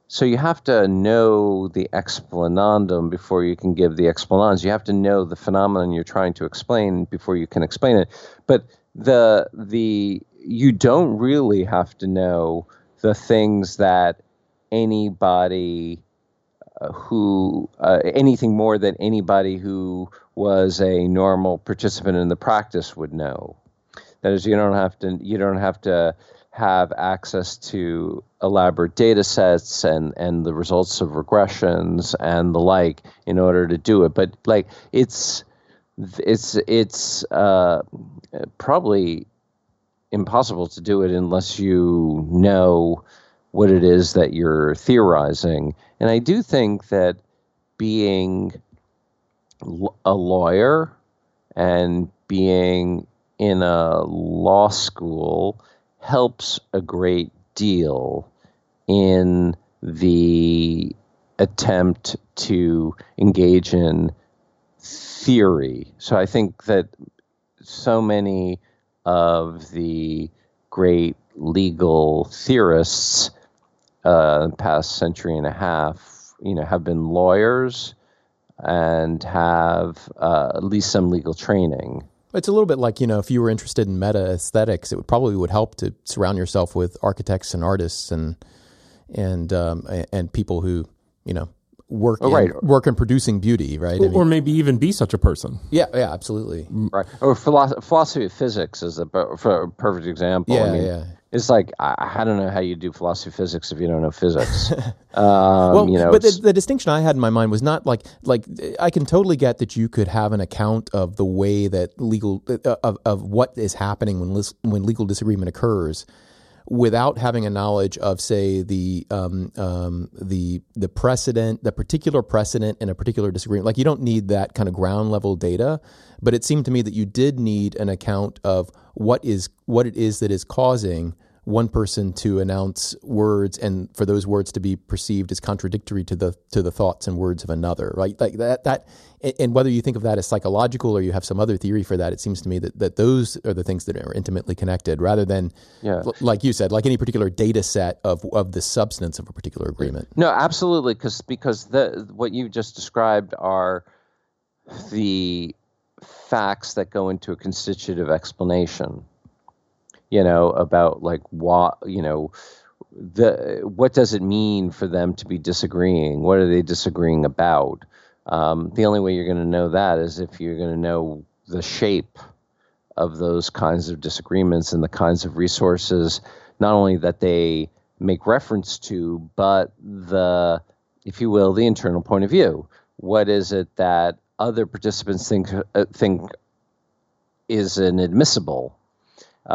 So you have to know the explanandum before you can give the explanans. You have to know the phenomenon you're trying to explain before you can explain it. But the the you don't really have to know the things that anybody uh, who uh, anything more than anybody who was a normal participant in the practice would know. That is, you don't have to you don't have to have access to elaborate data sets and, and the results of regressions and the like in order to do it. But like it's it's it's uh, probably impossible to do it unless you know what it is that you're theorizing. And I do think that being a lawyer and being in a law school helps a great deal in the attempt to engage in theory. So I think that so many of the great legal theorists uh, the past century and a half, you know, have been lawyers and have uh, at least some legal training. It's a little bit like, you know, if you were interested in meta aesthetics, it would probably would help to surround yourself with architects and artists and and um, and people who, you know, work oh, in, right. work in producing beauty, right? Or, I mean, or maybe even be such a person. Yeah, yeah, absolutely. Right. Or philosophy, philosophy of physics is a, for a perfect example. Yeah, I mean, yeah. It's like, I, I don't know how you do philosophy of physics if you don't know physics. um, well, you know, but the, the distinction I had in my mind was not like, like I can totally get that you could have an account of the way that legal, uh, of, of what is happening when, when legal disagreement occurs without having a knowledge of, say, the um, um, the the precedent, the particular precedent in a particular disagreement. Like, you don't need that kind of ground level data, but it seemed to me that you did need an account of what is what it is that is causing one person to announce words, and for those words to be perceived as contradictory to the to the thoughts and words of another, right? Like that that, and whether you think of that as psychological or you have some other theory for that, it seems to me that, that those are the things that are intimately connected, rather than, yeah. l- like you said, like any particular data set of of the substance of a particular agreement. No, absolutely, because because the what you just described are the facts that go into a constitutive explanation. You know, about like what, you know, the what does it mean for them to be disagreeing? What are they disagreeing about? Um, the only way you're going to know that is if you're going to know the shape of those kinds of disagreements and the kinds of resources, not only that they make reference to, but the, if you will, the internal point of view. What is it that other participants think uh, think is an admissible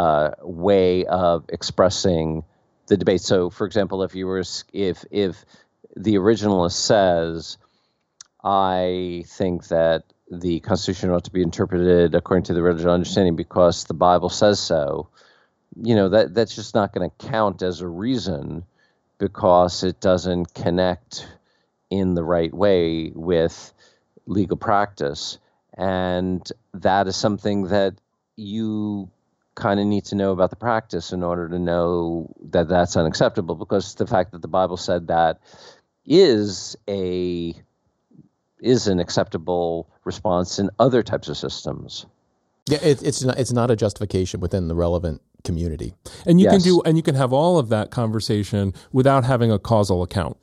Uh, way of expressing the debate? So, for example, if you were, if if the originalist says, "I think that the Constitution ought to be interpreted according to the original understanding because the Bible says so," you know, that that's just not going to count as a reason because it doesn't connect in the right way with legal practice, and that is something that you kind of need to know about the practice in order to know that that's unacceptable, because the fact that the Bible said that is a is an acceptable response in other types of systems. Yeah, it, it's not, it's not a justification within the relevant community. And you yes. can do and you can have all of that conversation without having a causal account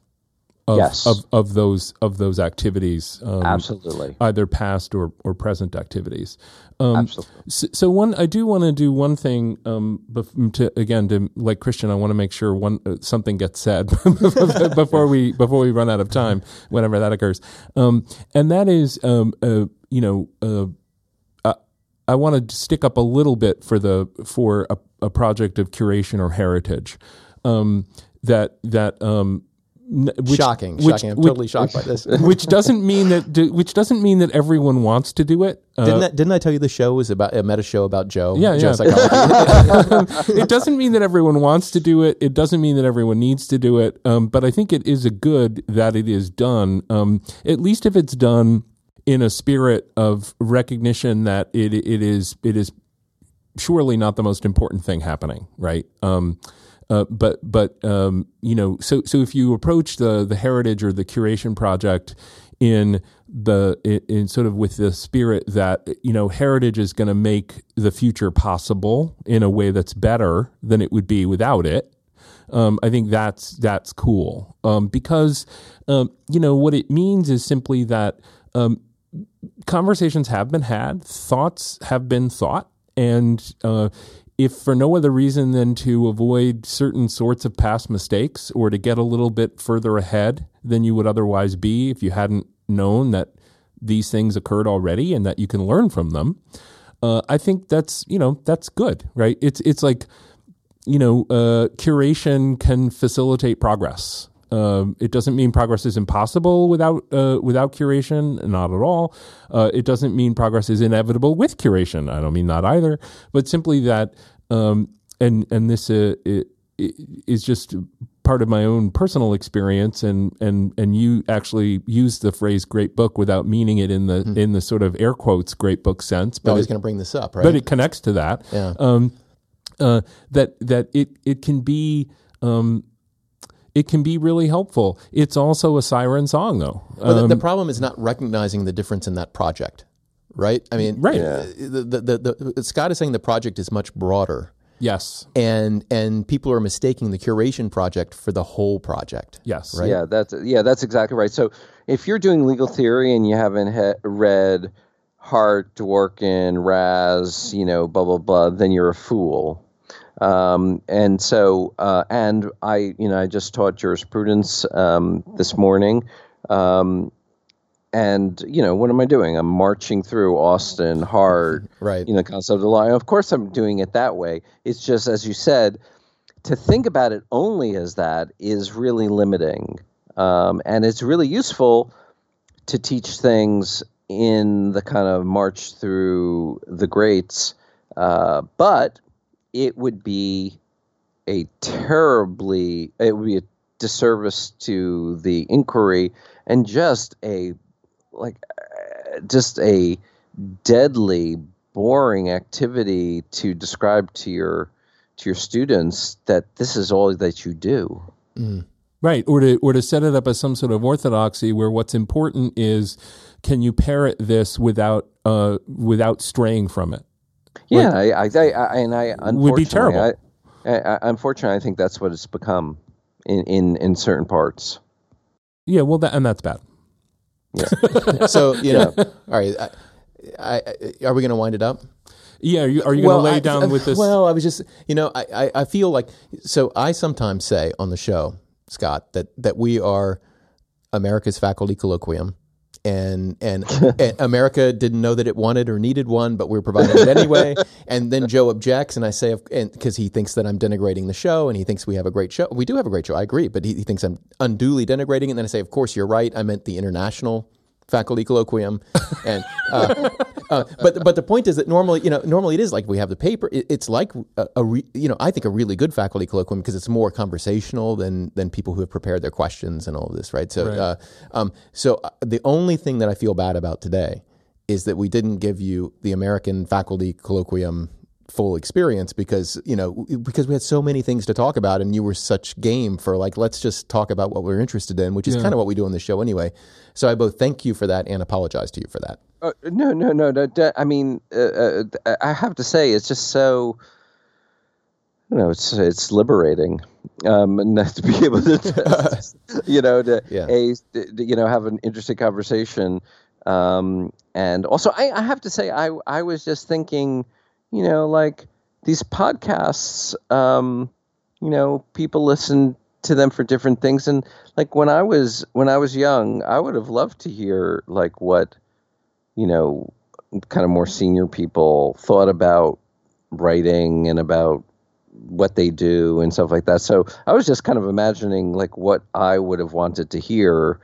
of yes. of, of those of those activities, um, absolutely, either past or, or present activities. Um, absolutely. So, so one, I do want to do one thing. Um, bef- to again, to like Christian, I want to make sure one uh, something gets said before we before we run out of time, whenever that occurs. Um, and that is, um, uh, you know, uh, I, I want to stick up a little bit for the for a, a project of curation or heritage, um, that that. Um, Which, shocking! Which, shocking! I'm which, totally shocked by this. Which doesn't mean that. Which doesn't mean that everyone wants to do it. Uh, didn't that, Didn't I tell you the show was about a meta show about Joe? Yeah, Joe yeah. Psychology. It doesn't mean that everyone wants to do it. It doesn't mean that everyone needs to do it. Um, but I think it is a good that it is done. Um, at least if it's done in a spirit of recognition that it it is it is surely not the most important thing happening. Right. Um, Uh, but but um, you know, so so if you approach the the heritage or the curation project in the in, in sort of with the spirit that, you know, heritage is going to make the future possible in a way that's better than it would be without it, um, I think that's that's cool, um, because um, you know what it means is simply that um, conversations have been had, thoughts have been thought, and uh, if for no other reason than to avoid certain sorts of past mistakes or to get a little bit further ahead than you would otherwise be if you hadn't known that these things occurred already and that you can learn from them, uh, I think that's, you know, that's good, right? It's, it's like, you know, uh, curation can facilitate progress. Um, it doesn't mean progress is impossible without uh, without curation, not at all. Uh, it doesn't mean progress is inevitable with curation. I don't mean that either, but simply that, um, and and this uh, it, it is just part of my own personal experience. And and and you actually used the phrase "great book" without meaning it in the mm. in the sort of air quotes "great book" sense. But I was going to bring this up, right? But it connects to that. Yeah. Um, uh, that that it it can be. Um, It can be really helpful. It's also a siren song, though. Well, the, um, the problem is not recognizing the difference in that project, right? I mean, right. Yeah. The, the, the, the, Scott is saying the project is much broader. Yes. And and people are mistaking the curation project for the whole project. Yes. Right? Yeah, that's, yeah, that's exactly right. So if you're doing legal theory and you haven't he- read Hart, Dworkin, Raz, you know, blah, blah, blah, then you're a fool. Um, and so, uh, and I, you know, I just taught jurisprudence, um, this morning. Um, and you know, what am I doing? I'm marching through Austin, Hart, right. You know, concept of law. Of course I'm doing it that way. It's just, as you said, to think about it only as that is really limiting. Um, and it's really useful to teach things in the kind of march through the greats. Uh, but it would be a terribly, it would be a disservice to the inquiry and just a, like, just a deadly, boring activity to describe to your, to your students that this is all that you do. Mm. Right. Or to, or to set it up as some sort of orthodoxy where what's important is, can you parrot this without, uh, without straying from it? Yeah, like, I, I, I, and I unfortunately, would be terrible. I, I, unfortunately, I think that's what it's become in, in, in certain parts. Yeah, well, that, and that's bad. Yeah. so you know, yeah. All right. I, I, are we going to wind it up? Yeah. Are you, are you well, going to lay I, down I, with this? Well, I was just, you know, I, I, I feel like so. I sometimes say on the show, Scott, that that we are America's faculty colloquium. And, and and America didn't know that it wanted or needed one, but we were providing it anyway. And then Joe objects, and I say, because he thinks that I'm denigrating the show, and he thinks we have a great show. We do have a great show, I agree, but he, he thinks I'm unduly denigrating it. And then I say, of course, you're right. I meant the international faculty colloquium. And uh, uh, but but the point is that normally, you know, normally it is like we have the paper. It, it's like a, a re, you know, I think a really good faculty colloquium because it's more conversational than than people who have prepared their questions and all of this, right? So, right. Uh, um, so the only thing that I feel bad about today is that we didn't give you the American faculty colloquium full experience because, you know, because we had so many things to talk about and you were such game for like, let's just talk about what we're interested in, which is yeah. kind of what we do on the show anyway. So I both thank you for that and apologize to you for that. Uh, no, no, no, no. I mean, uh, uh, I have to say it's just so, you know, it's, it's liberating. Um, and to be able to, just, you know, to, yeah. a, to, you know, have an interesting conversation. Um, and also I, I have to say, I, I was just thinking, you know, like these podcasts, um, you know, people listen to them for different things. And like when I was when I was young, I would have loved to hear like what, you know, kind of more senior people thought about writing and about what they do and stuff like that. So I was just kind of imagining like what I would have wanted to hear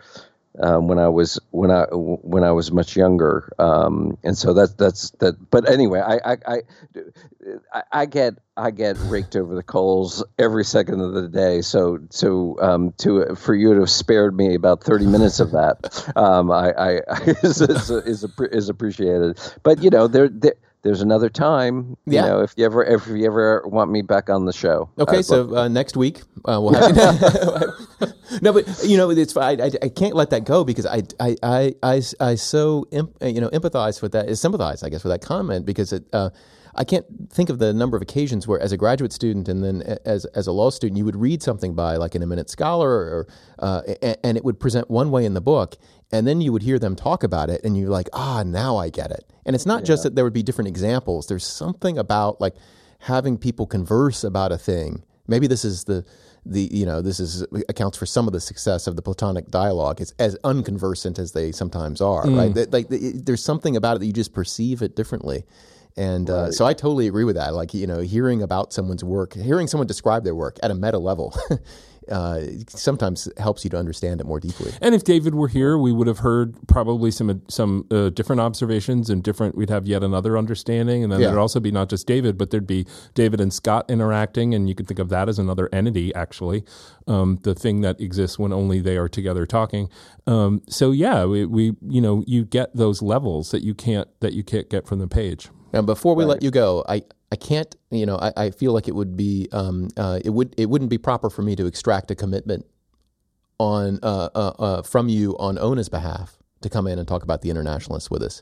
Um, when I was when I when I was much younger, um, and so that's that's that. But anyway, I I, I I get I get raked over the coals every second of the day. So so um, to for you to have spared me about thirty minutes of that, um, I, I, I is is is, is appreciated. But you know there. there There's another time, you yeah. know, if you ever if you ever want me back on the show. Okay, so uh, next week uh, we'll have you. No, but you know, it's I, I I can't let that go because I I I I, I so imp, you know empathize with that, sympathize I guess with that comment because it uh, I can't think of the number of occasions where as a graduate student and then as as a law student you would read something by like an eminent scholar or uh, and, and it would present one way in the book. And then you would hear them talk about it and you're like, ah, now I get it. And it's not yeah. just that there would be different examples. There's something about like having people converse about a thing. Maybe this is the, the you know, this is accounts for some of the success of the Platonic dialogue. It's as unconversant as they sometimes are, mm. right? That, like, there's something about it that you just perceive it differently. And right. uh, so I totally agree with that. Like, you know, hearing about someone's work, hearing someone describe their work at a meta level uh, sometimes helps you to understand it more deeply. And if David were here, we would have heard probably some some uh, different observations and different, we'd have yet another understanding. And then yeah. there'd also be not just David, but there'd be David and Scott interacting. And you could think of that as another entity, actually, um, the thing that exists when only they are together talking. Um, so, yeah, we, we, you know, you get those levels that you can't that you can't get from the page. And before we right. let you go, I, I can't, you know, I, I feel like it would be, um, uh, it would, it wouldn't be proper for me to extract a commitment on, uh, uh, uh, from you on Ona's behalf to come in and talk about the Internationalists with us.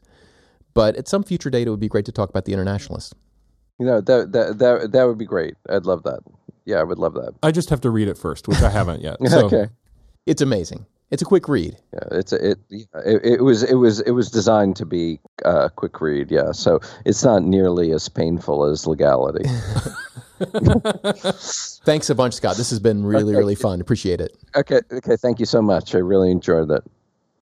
But at some future date, it would be great to talk about the Internationalists. You know, that, that, that, that would be great. I'd love that. Yeah, I would love that. I just have to read it first, which I haven't yet. So. Okay. It's amazing. It's a quick read. Yeah, it's a, it, it. It was it was it was designed to be a quick read. Yeah, so it's not nearly as painful as Legality. Thanks a bunch, Scott. This has been really okay. really fun. Appreciate it. Okay. Okay. Thank you so much. I really enjoyed that.